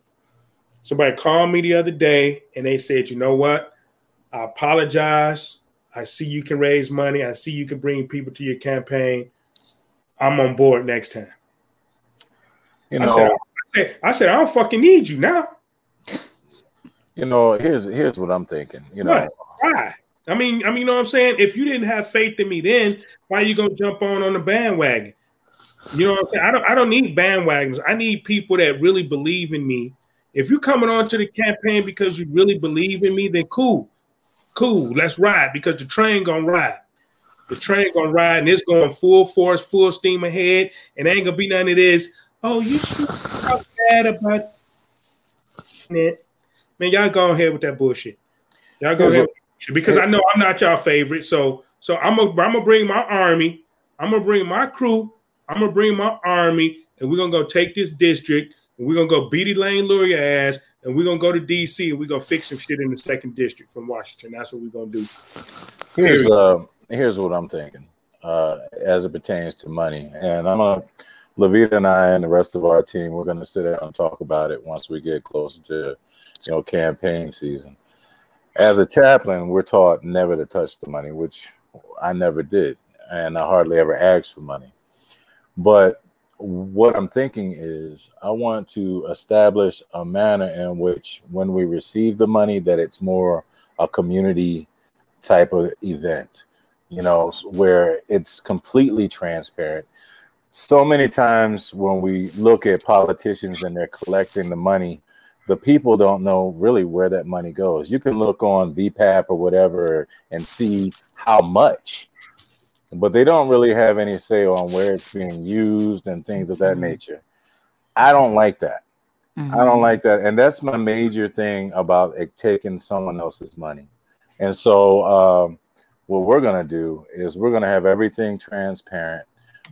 Somebody called me the other day, and they said, you know what? I apologize. I see you can raise money. I see you can bring people to your campaign. I'm on board next time. You know, I said, I said, I, said, I don't fucking need you now. You know, here's here's what I'm thinking. You know, why? I mean, I mean, you know what I'm saying? If you didn't have faith in me then, why are you going to jump on on the bandwagon? You know what I'm saying? I don't, I don't need bandwagons. I need people that really believe in me. If you're coming on to the campaign because you really believe in me, then cool. Cool. Let's ride, because the train going to ride. The train going to ride, and it's going full force, full steam ahead, and ain't going to be none of this. Oh, you should talk bad about it. Man, y'all go ahead with that bullshit. Y'all go ahead with Because I know I'm not y'all favorite, so so I'm gonna I'm gonna bring my army, I'm gonna bring my crew, I'm gonna bring my army, and we're gonna go take this district, and we're gonna go beat Elaine Luria ass, and we're gonna go to D C, and we're gonna fix some shit in the second district from Washington. That's what we're gonna do. Here's uh here's what I'm thinking uh, as it pertains to money, and I'm gonna Levita and I and the rest of our team, we're gonna sit down and talk about it once we get closer to, you know, campaign season. As a chaplain, we're taught never to touch the money, which I never did, and I hardly ever asked for money. But what I'm thinking is I want to establish a manner in which when we receive the money, that it's more a community type of event, you know, where it's completely transparent. So many times when we look at politicians and they're collecting the money, the people don't know really where that money goes. You can look on V PAP or whatever and see how much, but they don't really have any say on where it's being used and things of that mm-hmm. nature. I don't like that. Mm-hmm. I don't like that. And that's my major thing about it, taking someone else's money. And so um, what we're going to do is we're going to have everything transparent.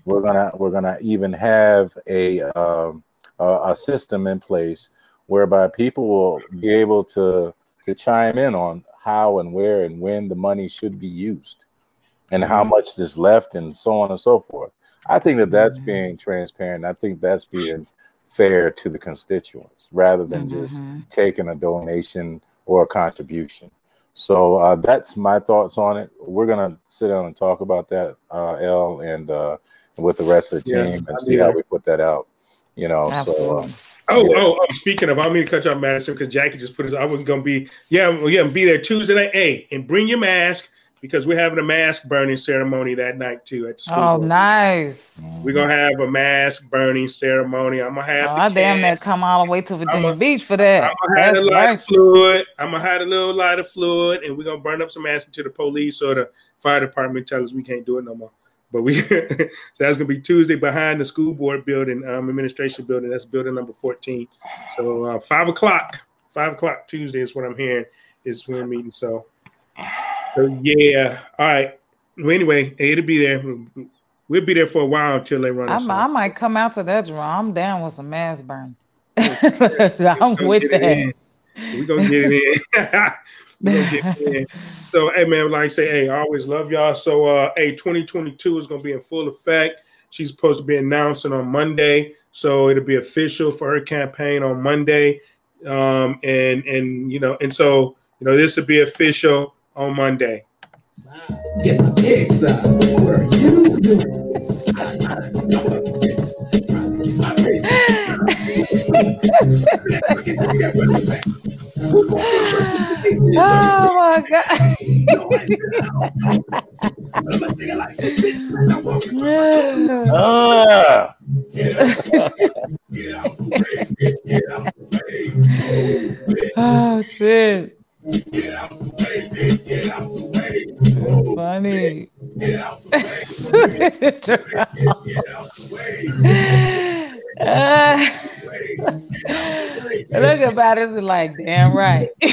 We're going to we're going to even have a, um, a, a system in place whereby people will be able to, to chime in on how and where and when the money should be used and how much is left and so on and so forth. I think that that's being transparent. I think that's being fair to the constituents rather than mm-hmm. just taking a donation or a contribution. So uh, that's my thoughts on it. We're going to sit down and talk about that, uh, Elle, and uh, with the rest of the team yeah, and I'll see how we put that out. You know, Absolutely. so... Um, Oh, yeah. oh, oh, speaking of, I mean to cut you off, Madison, because Jackie just put his, I wasn't going to be, yeah, yeah, be there Tuesday night. Hey, and bring your mask, because we're having a mask burning ceremony that night, too. At the school oh, board. Nice. We're going to have a mask burning ceremony. I'm going to have oh, I damn near come all the way to Virginia I'm Beach for that. I'm going to have a lighter nice. fluid. I'm going to have a little lighter fluid, and we're going to burn up some masks until the police or the fire department tell us we can't do it no more. But we, so that's gonna be Tuesday behind the school board building, um, administration building. That's building number fourteen. So uh, five o'clock, five o'clock Tuesday is what I'm hearing is when we're meeting. So, so yeah, all right. Well, anyway, it'll be there. We'll be there for a while until they run. I'm, I might come out to that drum. I'm down with some mass burn. I'm with that. We're gonna get it in. So, hey, man, like I say, hey, I always love y'all. So, uh, hey, twenty twenty-two is going to be in full effect. She's supposed to be announcing on Monday. So it'll be official for her campaign on Monday. Um, and, and, you know, and so, you know, this will be official on Monday. Get my pigs up. What are you doing? Oh my God. uh. Oh shit. Get out the way, bitch, get out the way. That's funny. Get out the way. Get out the way. Look at Batters and like, damn right. Hey,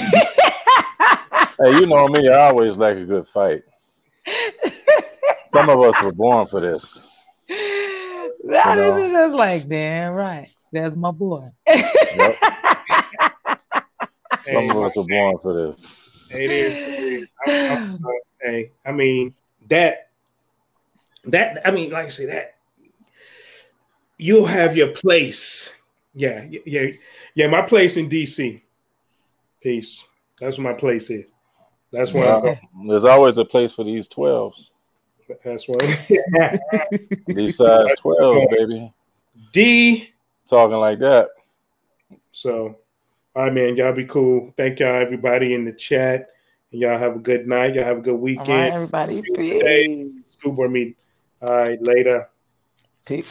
you know me, I always like a good fight. Some of us were born for this. That you is know? Just like, damn right. That's my boy. Yep. Some of us were born for this. It is. It is. I, I, I, I mean that. That I mean, like I say, that you'll have your place. Yeah, yeah, yeah. My place in D C. Peace. That's where my place is. That's where yeah, I go. There's always a place for these twelves. That's why. These size twelves, baby. D. Talking like that. So. All right, man. Y'all be cool. Thank y'all, everybody in the chat. Y'all have a good night. Y'all have a good weekend. All right, everybody. Peace. School board meeting. All right, later. Peace.